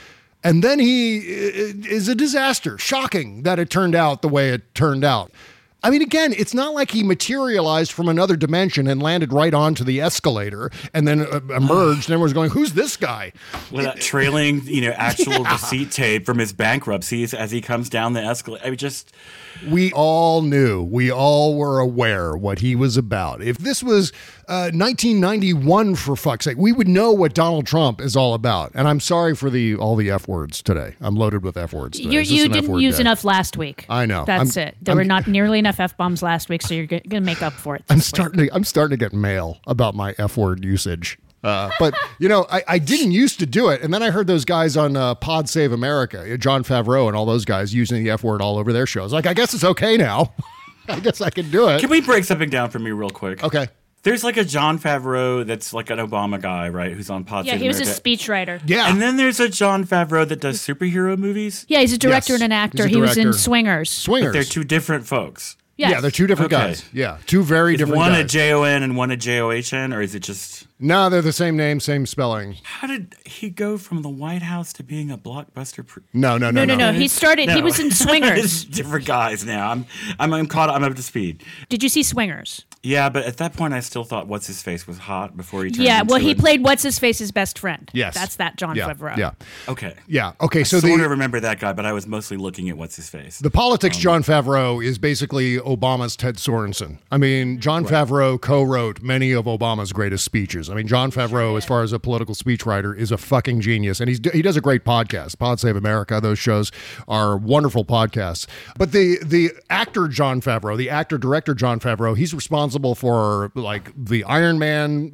And then he is a disaster. Shocking that it turned out the way it turned out. I mean, again, it's not like he materialized from another dimension and landed right onto the escalator and then emerged and everyone's going, who's this guy? Without trailing, actual receipt tape from his bankruptcies as he comes down the escalator. I mean, just... We all knew. We all were aware what he was about. If this was 1991, for fuck's sake, we would know what Donald Trump is all about. And I'm sorry for all the F words today. I'm loaded with F words today. You didn't use enough last week. I know. That's it. There were not nearly enough F-bombs last week, so you're going to make up for it. I'm starting to get mail about my F-word usage. But, I didn't used to do it. And then I heard those guys on Pod Save America, Jon Favreau and all those guys using the F-word all over their shows. Like, I guess it's okay now. I guess I can do it. Can we break something down for me real quick? Okay. There's like a Jon Favreau that's like an Obama guy, right? Who's on Pod Save America. Yeah, he was a speechwriter. Yeah. And then there's a Jon Favreau that does superhero movies. Yeah, he's a director and an actor. He was in Swingers. But they're two different folks. Yes. Yeah, they're two different guys. Yeah, two very different guys. Is one a J-O-N and one a J-O-H-N, or is it just... No, they're the same name, same spelling. How did he go from the White House to being a blockbuster... No. He started... No. He was in Swingers. It's different guys now. I'm caught up. I'm up to speed. Did you see Swingers? Yeah, but at that point, I still thought What's-His-Face was hot before he turned he played What's-His-Face's best friend. Yes. That's that Jon Favreau. Yeah. Okay. Yeah, okay, so I sort of remember that guy, but I was mostly looking at What's-His-Face. The politics Jon Favreau is basically Obama's Ted Sorensen. I mean, Jon Favreau co-wrote many of Obama's greatest speeches. I mean, Jon Favreau, as far as a political speechwriter, is a fucking genius. And he does a great podcast, Pod Save America. Those shows are wonderful podcasts. But the actor Jon Favreau, the actor-director Jon Favreau, he's responsible for like the Iron Man,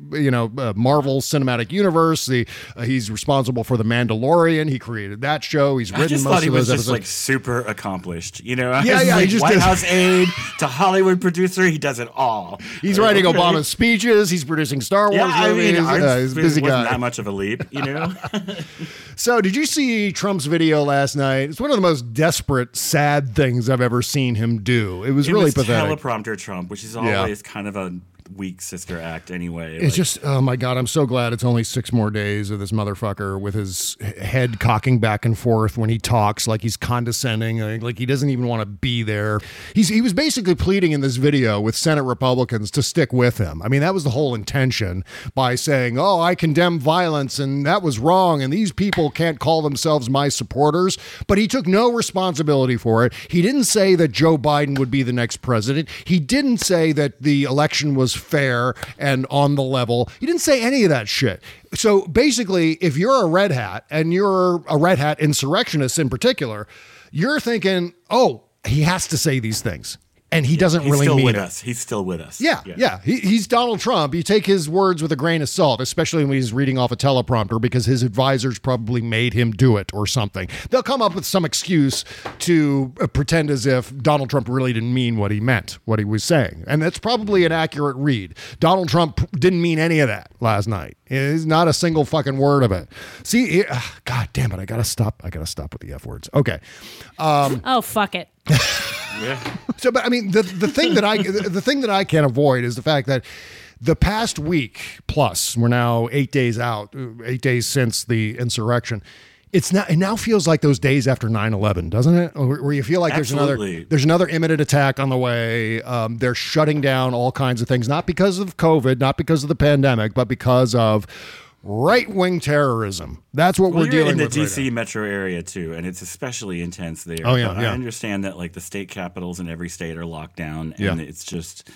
Marvel Cinematic Universe. He's responsible for the Mandalorian. He created that show. He's written most of those episodes. I just thought he was just like super accomplished. White House aide to Hollywood producer. He does it all. He's writing Obama's speeches. He's producing Star Wars. He's a busy guy. Wasn't that much of a leap, So, did you see Trump's video last night? It's one of the most desperate, sad things I've ever seen him do. It was really pathetic. Teleprompter Trump, which is always kind of a weak sister act anyway. It's just, oh my God, I'm so glad it's only 6 more days of this motherfucker with his head cocking back and forth when he talks, like he's condescending, like he doesn't even want to be there. He was basically pleading in this video with Senate Republicans to stick with him. I mean, that was the whole intention, by saying, oh, I condemn violence and that was wrong and these people can't call themselves my supporters. But he took no responsibility for it. He didn't say that Joe Biden would be the next president. He didn't say that the election was fair and on the level. You didn't say any of that shit. So basically, if you're a red hat, and you're a red hat insurrectionist in particular, you're thinking, oh, he has to say these things. And he doesn't really mean it. He's still with us. Yeah. He's Donald Trump. You take his words with a grain of salt, especially when he's reading off a teleprompter, because his advisors probably made him do it or something. They'll come up with some excuse to pretend as if Donald Trump really didn't mean what he meant, what he was saying. And that's probably an accurate read. Donald Trump didn't mean any of that last night. It's not a single fucking word of it. See, God damn it. I got to stop with the F words. Okay. Oh, fuck it. Yeah. So, but I mean, the thing that I can't avoid is the fact that the past week plus, we're now 8 days since the insurrection. It now feels like those days after 9/11, doesn't it? Where you feel like there's another imminent attack on the way. They're shutting down all kinds of things, not because of COVID, not because of the pandemic, but because of right-wing terrorism. That's what we're dealing with. You're in the D.C. metro area, too, and it's especially intense there. Oh, yeah. I understand that, like, the state capitals in every state are locked down, and it's just...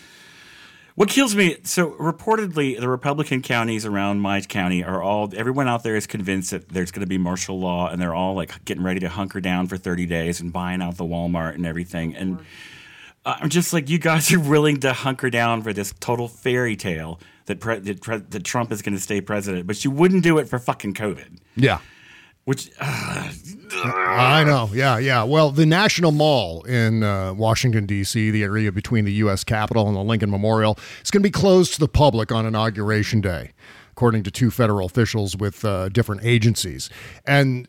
What kills me, so reportedly, the Republican counties around my county are all, everyone out there is convinced that there's going to be martial law, and they're all, like, getting ready to hunker down for 30 days and buying out the Walmart and everything, and I'm just like, you guys are willing to hunker down for this total fairy tale that Trump is going to stay president, but you wouldn't do it for fucking COVID. Yeah. Which I know. Yeah. Well, the National Mall in Washington, D.C., the area between the U.S. Capitol and the Lincoln Memorial, is going to be closed to the public on Inauguration Day, according to 2 federal officials with different agencies. And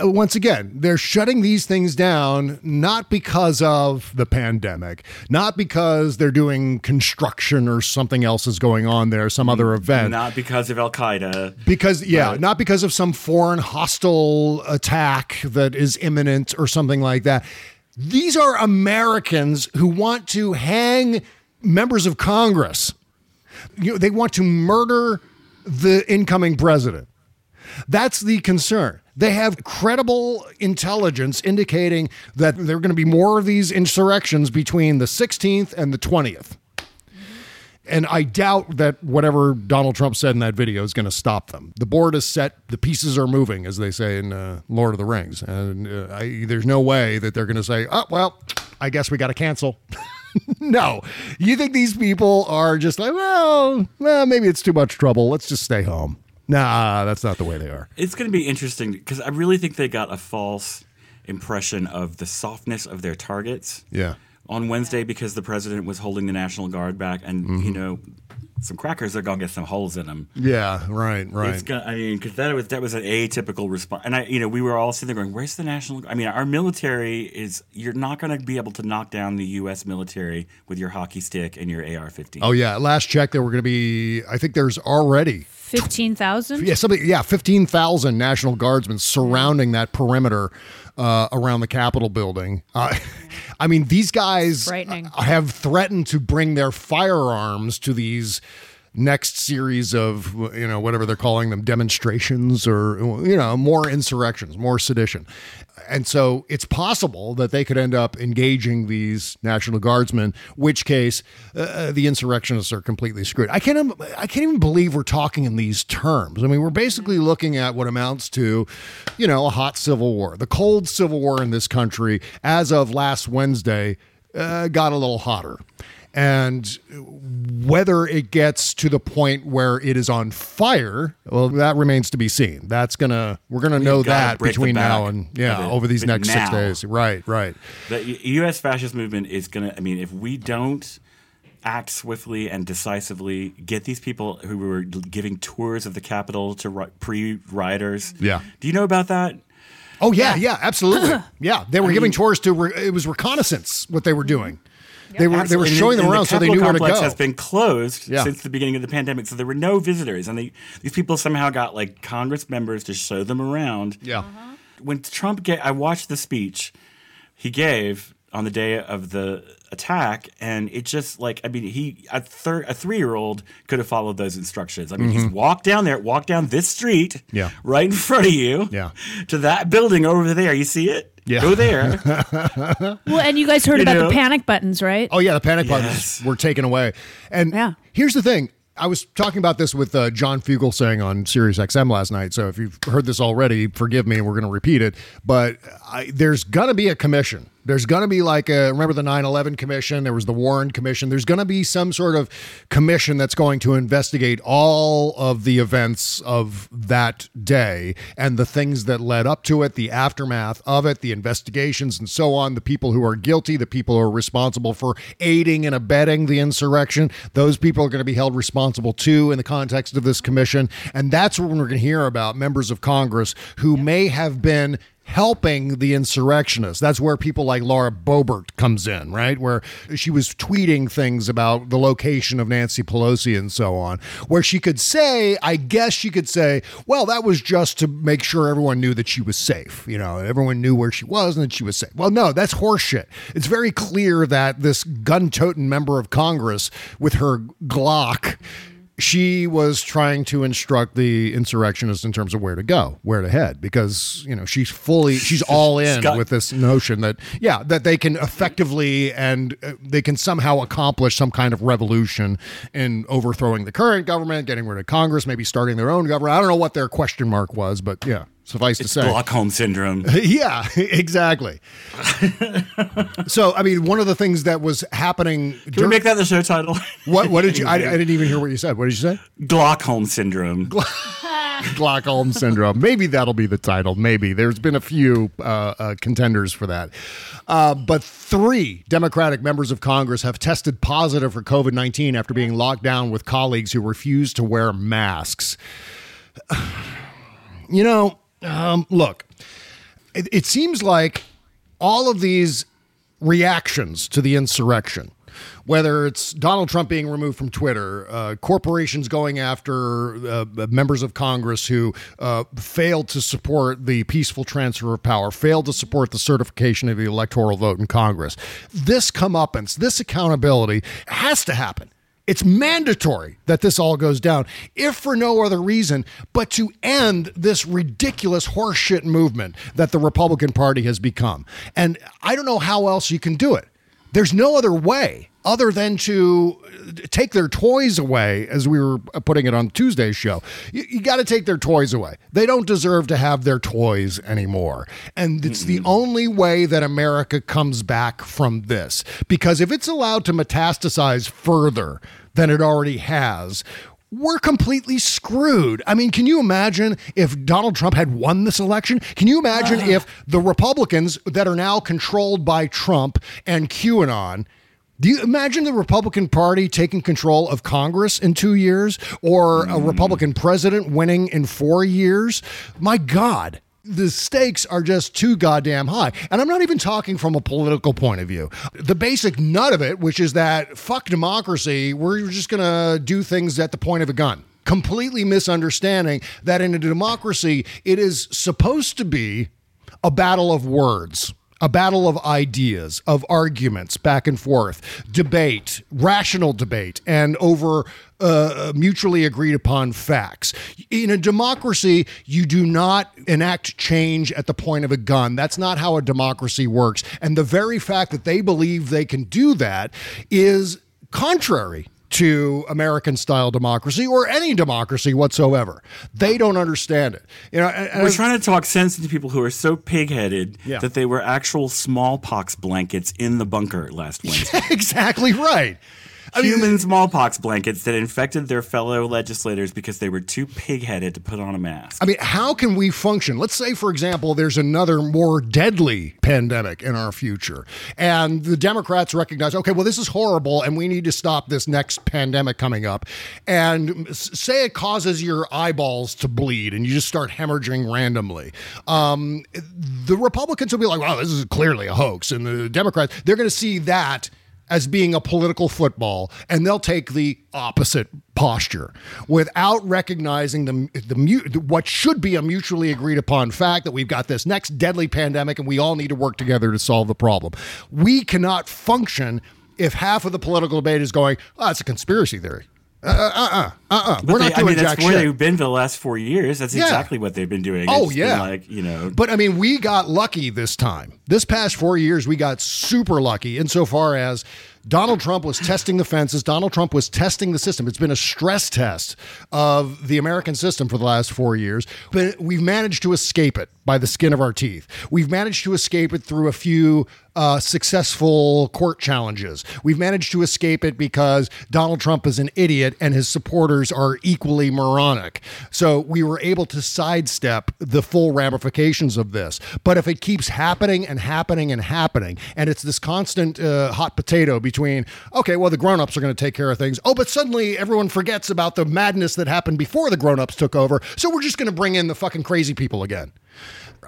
once again, they're shutting these things down, not because of the pandemic, not because they're doing construction or something else is going on there, some other event. Not because of Al-Qaeda. Not because of some foreign hostile attack that is imminent or something like that. These are Americans who want to hang members of Congress. They want to murder the incoming president. That's the concern. They have credible intelligence indicating that there are going to be more of these insurrections between the 16th and the 20th. And I doubt that whatever Donald Trump said in that video is going to stop them. The board is set. The pieces are moving, as they say in Lord of the Rings. And there's no way that they're going to say, oh, well, I guess we got to cancel. No, you think these people are just like, well, maybe it's too much trouble. Let's just stay home. Nah, that's not the way they are. It's going to be interesting because I really think they got a false impression of the softness of their targets. Yeah. On Wednesday, because the president was holding the National Guard back and, some crackers are gonna get some holes in them. Yeah, right. It's gonna, I mean, because that was an atypical response, and we were all sitting there going, "Where's the national?" I mean, our military is. You're not gonna be able to knock down the U.S. military with your hockey stick and your AR-15. Oh yeah, last check there were gonna be. I think there's already 15,000. Yeah, 15,000 National Guardsmen surrounding that perimeter. Around the Capitol building. I mean, these guys have threatened to bring their firearms to these next series of, whatever they're calling them, demonstrations or, more insurrections, more sedition. And so it's possible that they could end up engaging these National Guardsmen, which case the insurrectionists are completely screwed. I can't even believe we're talking in these terms. I mean, we're basically looking at what amounts to, a hot civil war. The cold civil war in this country, as of last Wednesday, got a little hotter. And whether it gets to the point where it is on fire, well, that remains to be seen. We're gonna know that between now and over these next 6 days. Right. The U.S. fascist movement is gonna. I mean, if we don't act swiftly and decisively, get these people who were giving tours of the Capitol to pre-rioters. Yeah. Do you know about that? Oh yeah, absolutely. Yeah, they were giving tours to. It was reconnaissance what they were doing. They were showing them around so they knew where to go. The Capitol complex has been closed since the beginning of the pandemic, so there were no visitors. And these people somehow got, Congress members to show them around. Yeah. Uh-huh. When I watched the speech he gave on the day of the attack, and it just, a 3-year-old could have followed those instructions. I mean, mm-hmm. Just walk down this street right in front of you to that building over there. You see it? Yeah. Go there. Well, and you guys heard about the panic buttons, right? Oh, yeah. The panic buttons were taken away. And here's the thing. I was talking about this with John Fugelsang on SiriusXM last night. So if you've heard this already, forgive me. We're going to repeat it. But there's going to be a commission. There's going to be remember the 9/11 commission? There was the Warren commission. There's going to be some sort of commission that's going to investigate all of the events of that day and the things that led up to it, the aftermath of it, the investigations and so on, the people who are guilty, the people who are responsible for aiding and abetting the insurrection. Those people are going to be held responsible, too, in the context of this commission. And that's when we're going to hear about members of Congress who may have been helping the insurrectionists. That's where people like Laura Boebert comes in, right? Where she was tweeting things about the location of Nancy Pelosi and so on, where she could say, well, that was just to make sure everyone knew that she was safe. Everyone knew where she was and that she was safe. Well, no, that's horseshit. It's very clear that this gun-toting member of Congress with her Glock, she was trying to instruct the insurrectionists in terms of where to go, where to head, because, she's all in with this notion that, that they can effectively and they can somehow accomplish some kind of revolution in overthrowing the current government, getting rid of Congress, maybe starting their own government. I don't know what their question mark was, but suffice to say. It's Stockholm syndrome. Yeah, exactly. So, I mean, one of the things that was happening... Can we make that the show title? What did you... I didn't even hear what you said. What did you say? Stockholm syndrome. Stockholm syndrome. Maybe that'll be the title. Maybe. There's been a few contenders for that. But 3 Democratic members of Congress have tested positive for COVID-19 after being locked down with colleagues who refused to wear masks. Look, it seems like all of these reactions to the insurrection, whether it's Donald Trump being removed from Twitter, corporations going after members of Congress who failed to support the peaceful transfer of power, failed to support the certification of the electoral vote in Congress, this comeuppance, this accountability has to happen. It's mandatory that this all goes down, if for no other reason, but to end this ridiculous horseshit movement that the Republican Party has become. And I don't know how else you can do it. There's no other way other than to take their toys away, as we were putting it on Tuesday's show. You got to take their toys away. They don't deserve to have their toys anymore. And it's the only way that America comes back from this. Because if it's allowed to metastasize further than it already has, we're completely screwed. I mean, can you imagine if Donald Trump had won this election? Can you imagine if the Republicans that are now controlled by Trump and QAnon Do you imagine the Republican Party taking control of Congress in 2 years or a Republican president winning in 4 years? My God. The stakes are just too goddamn high. And I'm not even talking from a political point of view. The basic nut of it, which is that fuck democracy, we're just going to do things at the point of a gun. Completely misunderstanding that in a democracy, it is supposed to be a battle of words, a battle of ideas, of arguments back and forth, debate, rational debate, and over mutually agreed upon facts. In a democracy, you do not enact change at the point of a gun. That's not how a democracy works. And the very fact that they believe they can do that is contrary to American-style democracy or any democracy whatsoever. They don't understand it. You know, and we're trying to talk sense into people who are so pig-headed that they were actual smallpox blankets in the bunker last Wednesday. Exactly right. Human smallpox blankets that infected their fellow legislators because they were too pig-headed to put on a mask. I mean, how can we function? Let's say, for example, there's another more deadly pandemic in our future, and the Democrats recognize, okay, well, this is horrible, and we need to stop this next pandemic coming up. And say it causes your eyeballs to bleed, and you just start hemorrhaging randomly. The Republicans will be like, wow, this is clearly a hoax, and the Democrats, they're going to see that as being a political football, and they'll take the opposite posture without recognizing the what should be a mutually agreed upon fact that we've got this next deadly pandemic and we all need to work together to solve the problem. We cannot function if half of the political debate is going, oh, it's a conspiracy theory. We're not doing jack shit. That's where they've been for the last 4 years. That's exactly what they've been doing. Oh, yeah. Like, you know. But, I mean, we got lucky this time. This past 4 years, we got super lucky insofar as Donald Trump was testing the fences. Donald Trump was testing the system. It's been a stress test of the American system for the last 4 years, but we've managed to escape it by the skin of our teeth. We've managed to escape it through a few successful court challenges. We've managed to escape it because Donald Trump is an idiot and his supporters are equally moronic. So we were able to sidestep the full ramifications of this. But if it keeps happening and happening and happening, and it's this constant hot potato between, okay, well, the grown-ups are going to take care of things. Oh, but suddenly everyone forgets about the madness that happened before the grown-ups took over. So we're just going to bring in the fucking crazy people again.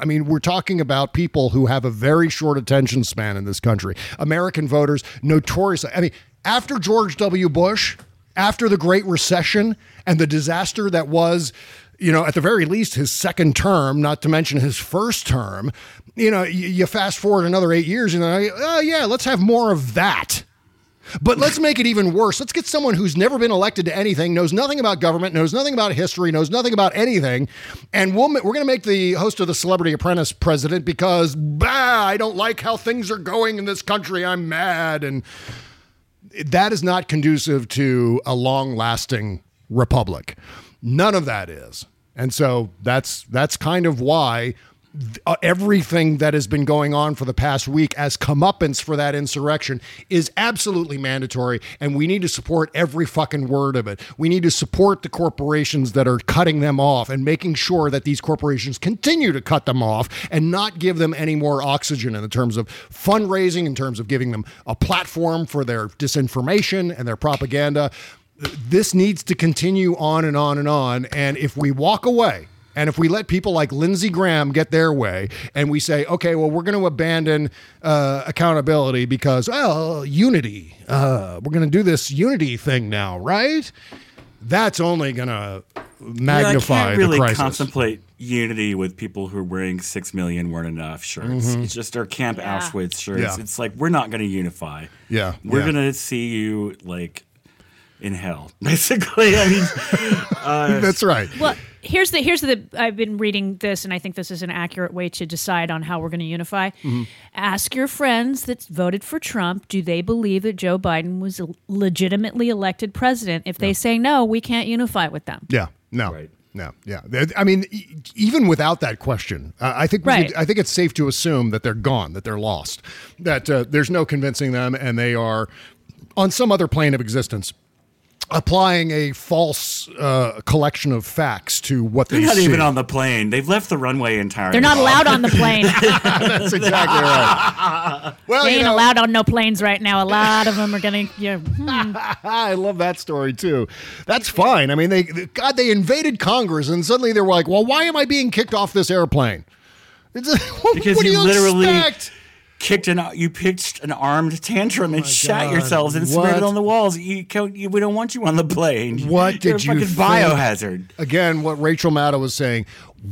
I mean, we're talking about people who have a very short attention span in this country. American voters, notoriously. I mean, after George W. Bush, after the Great Recession and the disaster that was, you know, at the very least, his second term, not to mention his first term, you know, you fast forward another 8 years and, oh, yeah, let's have more of that. But let's make it even worse. Let's get someone who's never been elected to anything, knows nothing about government, knows nothing about history, knows nothing about anything. And we're going to make the host of the Celebrity Apprentice president because, bah, I don't like how things are going in this country. I'm mad. And that is not conducive to a long-lasting republic. None of that is. And so that's kind of why everything that has been going on for the past week as comeuppance for that insurrection is absolutely mandatory, and we need to support every fucking word of it. We need to support the corporations that are cutting them off and making sure that these corporations continue to cut them off and not give them any more oxygen in the terms of fundraising, in terms of giving them a platform for their disinformation and their propaganda. This needs to continue on and on and on, and if we walk away, and if we let people like Lindsey Graham get their way and we say, okay, well, we're going to abandon accountability because, well, unity, we're going to do this unity thing now, right? That's only going to magnify the crisis. You can't really contemplate unity with people who are wearing 6 million weren't enough shirts. Mm-hmm. It's just our Camp Auschwitz shirts. Yeah. It's like, we're not going to unify. Yeah, we're going to see you like in hell, basically. I mean, that's right. Well, here's the I've been reading this, and I think this is an accurate way to decide on how we're going to unify. Mm-hmm. Ask your friends that voted for Trump, do they believe that Joe Biden was legitimately elected president? If they say no, we can't unify with them. Yeah, no. Right. No, yeah. I mean, even without that question, I think I think it's safe to assume that they're gone, that they're lost, that there's no convincing them, and they are on some other plane of existence, applying a false collection of facts to what they're not see. Even on the plane. They've left the runway entirely. They're not allowed on the plane. That's exactly right. Well, they ain't allowed on no planes right now. A lot of them are going to... I love that story, too. That's fine. I mean, they invaded Congress, and suddenly they were like, well, why am I being kicked off this airplane? Because you literally... expect? You pitched an armed tantrum and shot yourselves and smeared it on the walls. We don't want you on the plane. What did you think? Biohazard. Again, what Rachel Maddow was saying.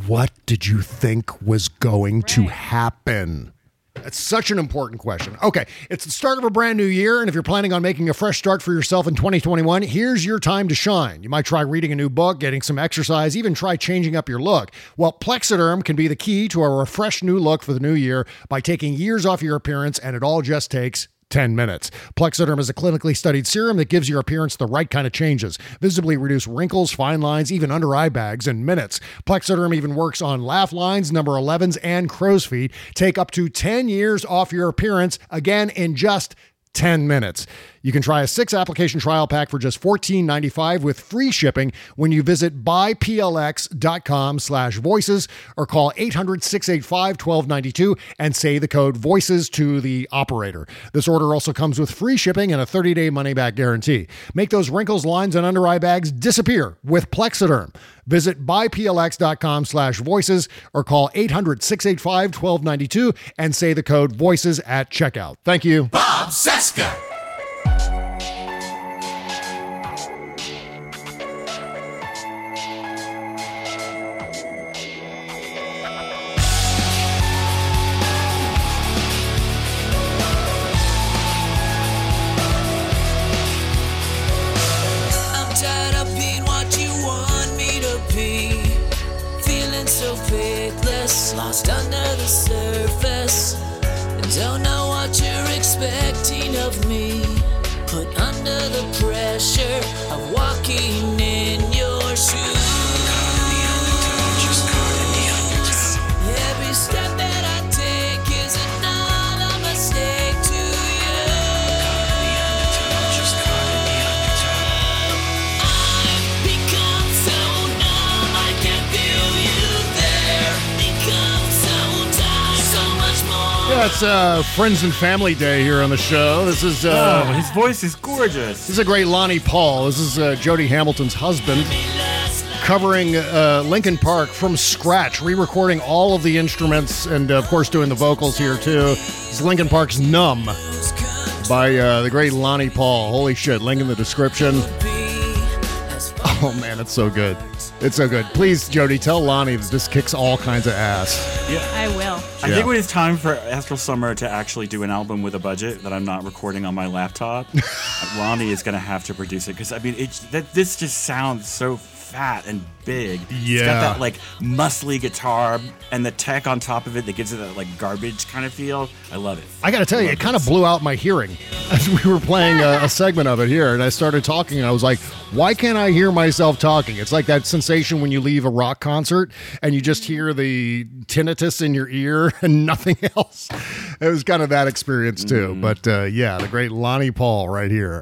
What did you think was going to happen? That's such an important question. Okay, it's the start of a brand new year, and if you're planning on making a fresh start for yourself in 2021, here's your time to shine. You might try reading a new book, getting some exercise, even try changing up your look. Well, Plexiderm can be the key to a refreshed new look for the new year by taking years off your appearance, and it all just takes 10 minutes. Plexiderm is a clinically studied serum that gives your appearance the right kind of changes. Visibly reduce wrinkles, fine lines, even under eye bags in minutes. Plexiderm even works on laugh lines, number 11s, and crow's feet. Take up to 10 years off your appearance, again, in just 10 minutes. You can try a 6-application trial pack for just $14.95 with free shipping when you visit buyplx.com/voices or call 800-685-1292 and say the code VOICES to the operator. This order also comes with free shipping and a 30-day money-back guarantee. Make those wrinkles, lines, and under-eye bags disappear with Plexiderm. Visit buyplx.com/voices or call 800-685-1292 and say the code VOICES at checkout. Thank you. Bob Seska. Lost under the surface, and don't know what you're expecting of me. Put under the pressure of walking in your shoes. Every step that I take is another mistake to you. I've become so numb I can't feel you there. Yeah, it's Friends and Family Day here on the show. This is his voice is gorgeous. This is a great Lonnie Paul. This is Jody Hamilton's husband covering Linkin Park from scratch, re-recording all of the instruments and of course doing the vocals here too. It's Linkin Park's "Numb" by the great Lonnie Paul. Holy shit! Link in the description. Oh man, it's so good. It's so good. Please, Jody, tell Lonnie that this kicks all kinds of ass. Yeah, I will. I think when it's time for Astral Summer to actually do an album with a budget that I'm not recording on my laptop, Lonnie is going to have to produce it because I mean, this just sounds so fat and big. Yeah, it's got that like muscly guitar and the tech on top of it that gives it that like garbage kind of feel. I love it. I got to tell you, it kind of blew out my hearing as we were playing a segment of it here, and I started talking, and I was like, "Why can't I hear myself talking?" It's like that sensation when you leave a rock concert and you just hear the tinnitus in your ear and nothing else. It was kind of that experience too. Mm-hmm. But yeah, the great Lonnie Paul right here.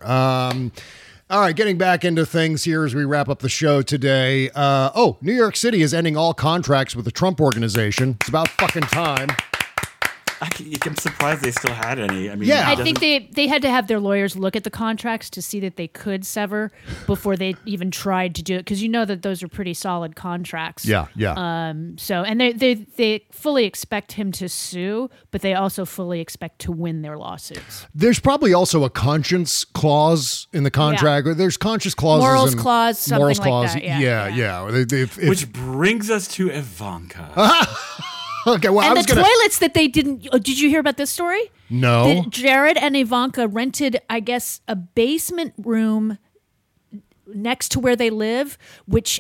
All right, getting back into things here as we wrap up the show today. New York City is ending all contracts with the Trump Organization. It's about fucking time. I'm surprised they still had any. I mean, yeah, I think they had to have their lawyers look at the contracts to see that they could sever before they even tried to do it, because you know that those are pretty solid contracts. Yeah, yeah. And they fully expect him to sue, but they also fully expect to win their lawsuits. There's probably also a conscience clause in the contract. Yeah. There's conscience clauses, morals clause. That. Yeah. If which brings us to Ivanka. Okay, well, and the toilets that they didn't... Did you hear about this story? No. Jared and Ivanka rented, I guess, a basement room next to where they live,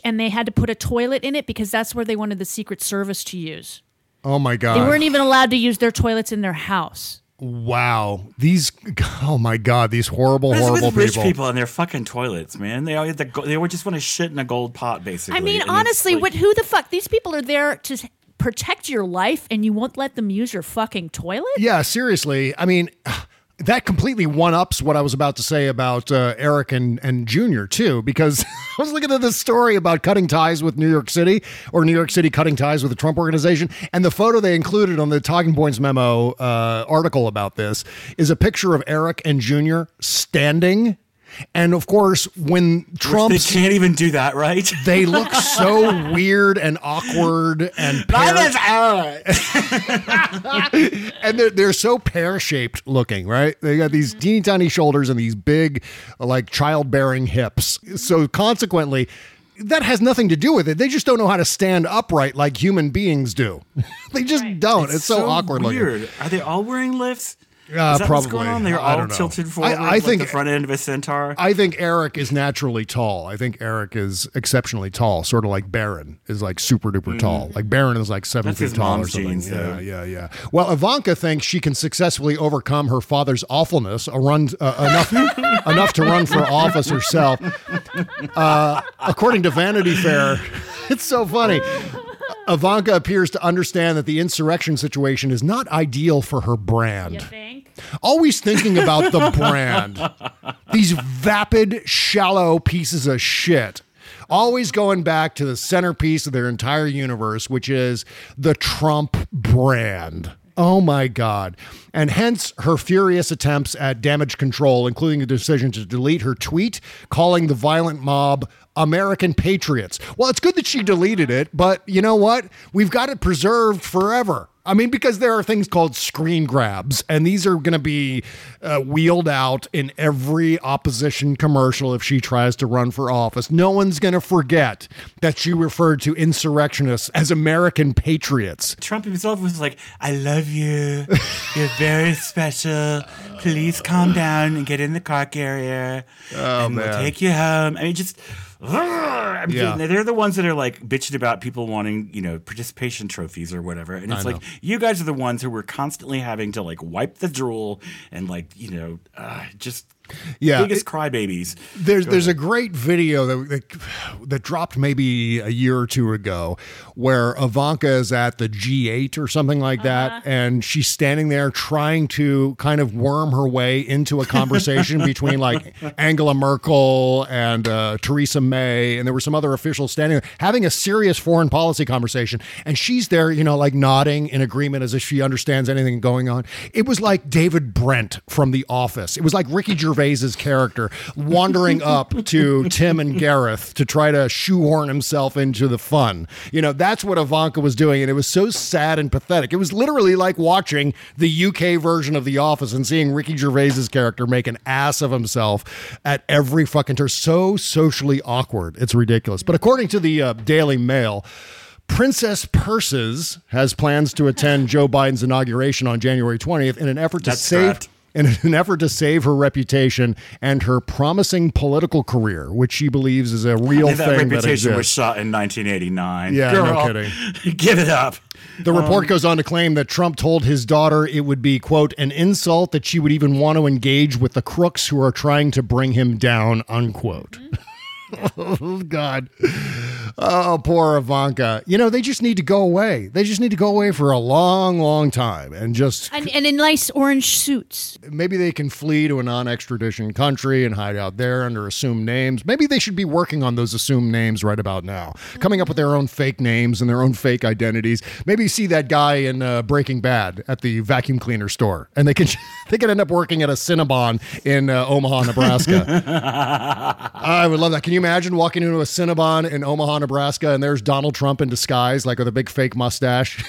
and they had to put a toilet in it because that's where they wanted the Secret Service to use. Oh, my God. They weren't even allowed to use their toilets in their house. Wow. These horrible people. Rich people and their fucking toilets, man. They would just want to shit in a gold pot, basically. I mean, honestly, who the fuck? These people are there to... protect your life and you won't let them use your fucking toilet? Yeah, seriously. I mean, that completely one-ups what I was about to say about Eric and Junior, too, because I was looking at this story about cutting ties with New York City, or New York City cutting ties with the Trump organization. And the photo they included on the Talking Points memo article about this is a picture of Eric and Junior standing. And of course, when Trump, they can't even do that, right? They look so weird and awkward and and they're so pear-shaped looking, right? They got these teeny tiny shoulders and these big, like childbearing hips. So consequently, that has nothing to do with it. They just don't know how to stand upright like human beings do. They just don't. It's so awkward weird. Looking. Are they all wearing lifts? Is that probably what's going on? They're all tilted forward, I think, like the front end of a centaur. I think Eric is naturally tall. I think Eric is exceptionally tall, sort of like Baron is like super duper tall. Like Baron is like 7 feet tall or something. Jeans, yeah. Well, Ivanka thinks she can successfully overcome her father's awfulness, enough to run for office herself. According to Vanity Fair, it's so funny. Ivanka appears to understand that the insurrection situation is not ideal for her brand. You think? Always thinking about the brand. These vapid, shallow pieces of shit. Always going back to the centerpiece of their entire universe, which is the Trump brand. Oh, my God. And hence her furious attempts at damage control, including the decision to delete her tweet, calling the violent mob American patriots. Well, it's good that she deleted it, but you know what? We've got it preserved forever. I mean, because there are things called screen grabs, and these are going to be wheeled out in every opposition commercial if she tries to run for office. No one's going to forget that she referred to insurrectionists as American patriots. Trump himself was like, I love you. You're very special. Please calm down and get in the car carrier. Oh, and we'll take you home. I mean, just... They're the ones that are like bitching about people wanting, you know, participation trophies or whatever. And it's like, you guys are the ones who were constantly having to like wipe the drool and like, you know, just... Yeah, biggest crybabies. There's a great video that dropped maybe a year or two ago where Ivanka is at the G8 or something like that, and she's standing there trying to kind of worm her way into a conversation between like Angela Merkel and Theresa May, and there were some other officials standing there having a serious foreign policy conversation, and she's there, you know, like nodding in agreement as if she understands anything going on. It was like David Brent from The Office. It was like Ricky Gervais's character wandering up to Tim and Gareth to try to shoehorn himself into the fun. You know, that's what Ivanka was doing, and it was so sad and pathetic. It was literally like watching the UK version of The Office and seeing Ricky Gervais's character make an ass of himself at every fucking turn. So socially awkward. It's ridiculous. But according to the Daily Mail, Princess Purses has plans to attend Joe Biden's inauguration on January 20th in an effort to save her reputation and her promising political career, which she believes is a real thing that exists. That reputation was shot in 1989. Yeah, girl, no kidding. Give it up. The report goes on to claim that Trump told his daughter it would be, quote, an insult that she would even want to engage with the crooks who are trying to bring him down, unquote. Oh, God. Oh, poor Ivanka. You know, they just need to go away. They just need to go away for a long, long time and just... And in nice orange suits. Maybe they can flee to a non-extradition country and hide out there under assumed names. Maybe they should be working on those assumed names right about now, coming up with their own fake names and their own fake identities. Maybe you see that guy in Breaking Bad at the vacuum cleaner store, and they can end up working at a Cinnabon in Omaha, Nebraska. I would love that. Can you imagine walking into a Cinnabon in Omaha, Nebraska, and there's Donald Trump in disguise, like with a big fake mustache?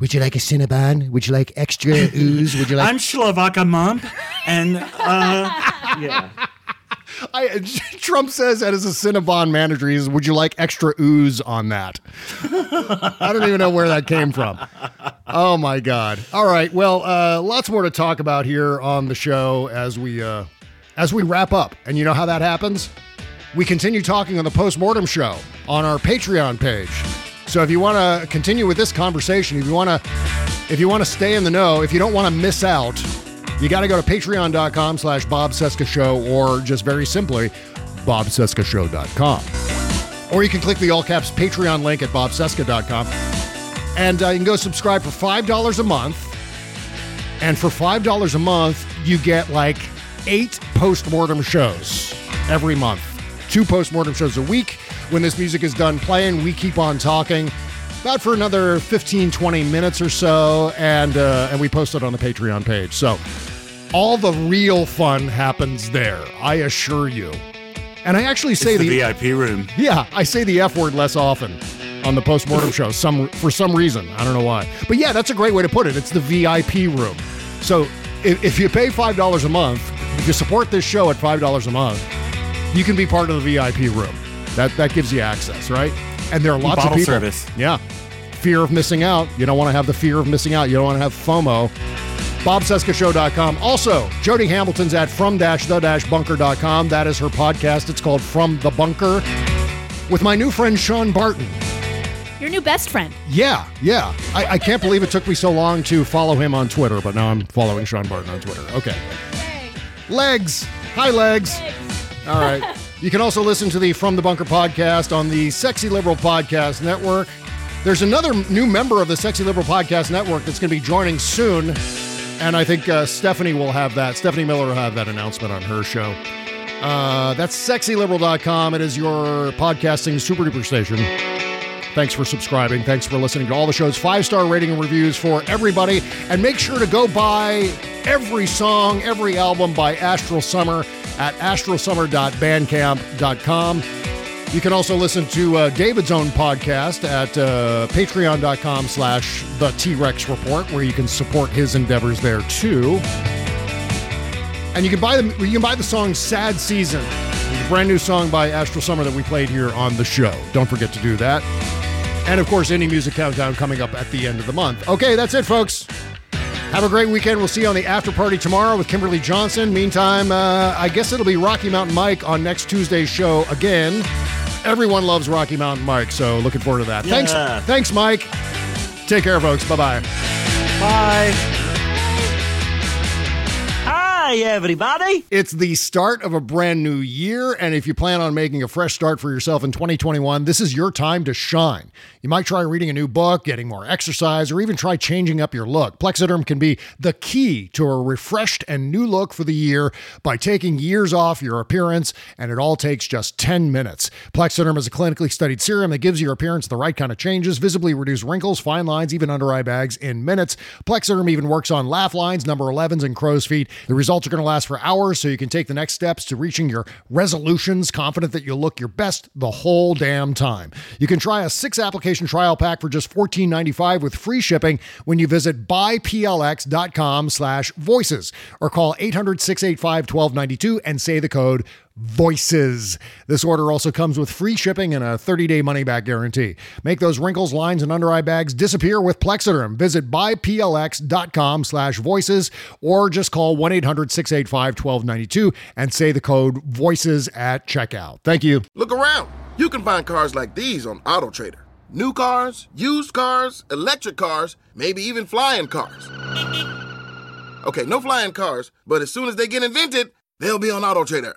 Would you like a Cinnabon? Would you like extra ooze? Would you like? I'm Slovaka Mom, and yeah. Trump says that as a Cinnabon manager, he says, "Would you like extra ooze on that?" I don't even know where that came from. Oh my God! All right, well, lots more to talk about here on the show as we wrap up, and you know how that happens. We continue talking on the Postmortem Show on our Patreon page. So if you want to continue with this conversation, if you want to stay in the know, if you don't want to miss out, you got to go to patreon.com/BobCescaShow or just very simply BobCescaShow.com. Or you can click the all caps Patreon link at BobCesca.com. And you can go subscribe for $5 a month. And for $5 a month, you get like 8 postmortem shows every month. 2 postmortem shows a week. When this music is done playing, we keep on talking about for another 15, 20 minutes or so, and we post it on the Patreon page. So all the real fun happens there, I assure you. And I actually say it's the VIP room. Yeah, I say the F word less often on the postmortem show for some reason. I don't know why. But yeah, that's a great way to put it. It's the VIP room. So if you pay $5 a month, if you support this show at $5 a month, you can be part of the VIP room. That gives you access, right? And there are lots of people. Bottle service. Yeah. Fear of missing out. You don't want to have the fear of missing out. You don't want to have FOMO. BobCescaShow.com. Also, Jody Hamilton's at from-the-bunker.com. That is her podcast. It's called From the Bunker. With my new friend, Sean Barton. Your new best friend. Yeah, yeah. I can't believe it took me so long to follow him on Twitter, but now I'm following Sean Barton on Twitter. Okay. Legs. Hi, Legs. All right. You can also listen to the From the Bunker podcast on the Sexy Liberal Podcast Network. There's another new member of the Sexy Liberal Podcast Network that's going to be joining soon. And I think Stephanie will have that. Stephanie Miller will have that announcement on her show. That's sexyliberal.com. It is your podcasting super duper station. Thanks for subscribing. Thanks for listening to all the shows. 5-star rating and reviews for everybody. And make sure to go buy every song, every album by Astral Summer at astralsummer.bandcamp.com. You can also listen to David's own podcast at patreon.com/the T-Rex Report, where you can support his endeavors there too. And you can buy the song Sad Season, a brand new song by Astral Summer that we played here on the show. Don't forget to do that. And of course, any music countdown coming up at the end of the month. Okay, that's it, folks. Have a great weekend. We'll see you on the after party tomorrow with Kimberly Johnson. Meantime, I guess it'll be Rocky Mountain Mike on next Tuesday's show again. Everyone loves Rocky Mountain Mike, so looking forward to that. Yeah. Thanks, Mike. Take care, folks. Bye-bye. Bye. Hi, everybody. It's the start of a brand new year, and if you plan on making a fresh start for yourself in 2021, this is your time to shine. You might try reading a new book, getting more exercise, or even try changing up your look. Plexiderm can be the key to a refreshed and new look for the year by taking years off your appearance, and it all takes just 10 minutes. Plexiderm is a clinically studied serum that gives your appearance the right kind of changes, visibly reduce wrinkles, fine lines, even under eye bags in minutes. Plexiderm even works on laugh lines, number 11s, and crow's feet. The results are going to last for hours, so you can take the next steps to reaching your resolutions, confident that you'll look your best the whole damn time. You can try a 6-application trial pack for just $14.95 with free shipping when you visit buyplx.com/voices or call 800-685-1292 and say the code VOICES. This order also comes with free shipping and a 30-day money-back guarantee. Make those wrinkles, lines, and under-eye bags disappear with Plexiderm. Visit buyplx.com/voices or just call 1-800-685-1292 and say the code VOICES at checkout. Thank you. Look around. You can find cars like these on AutoTrader. New cars, used cars, electric cars, maybe even flying cars. Okay, no flying cars, but as soon as they get invented, they'll be on Auto Trader.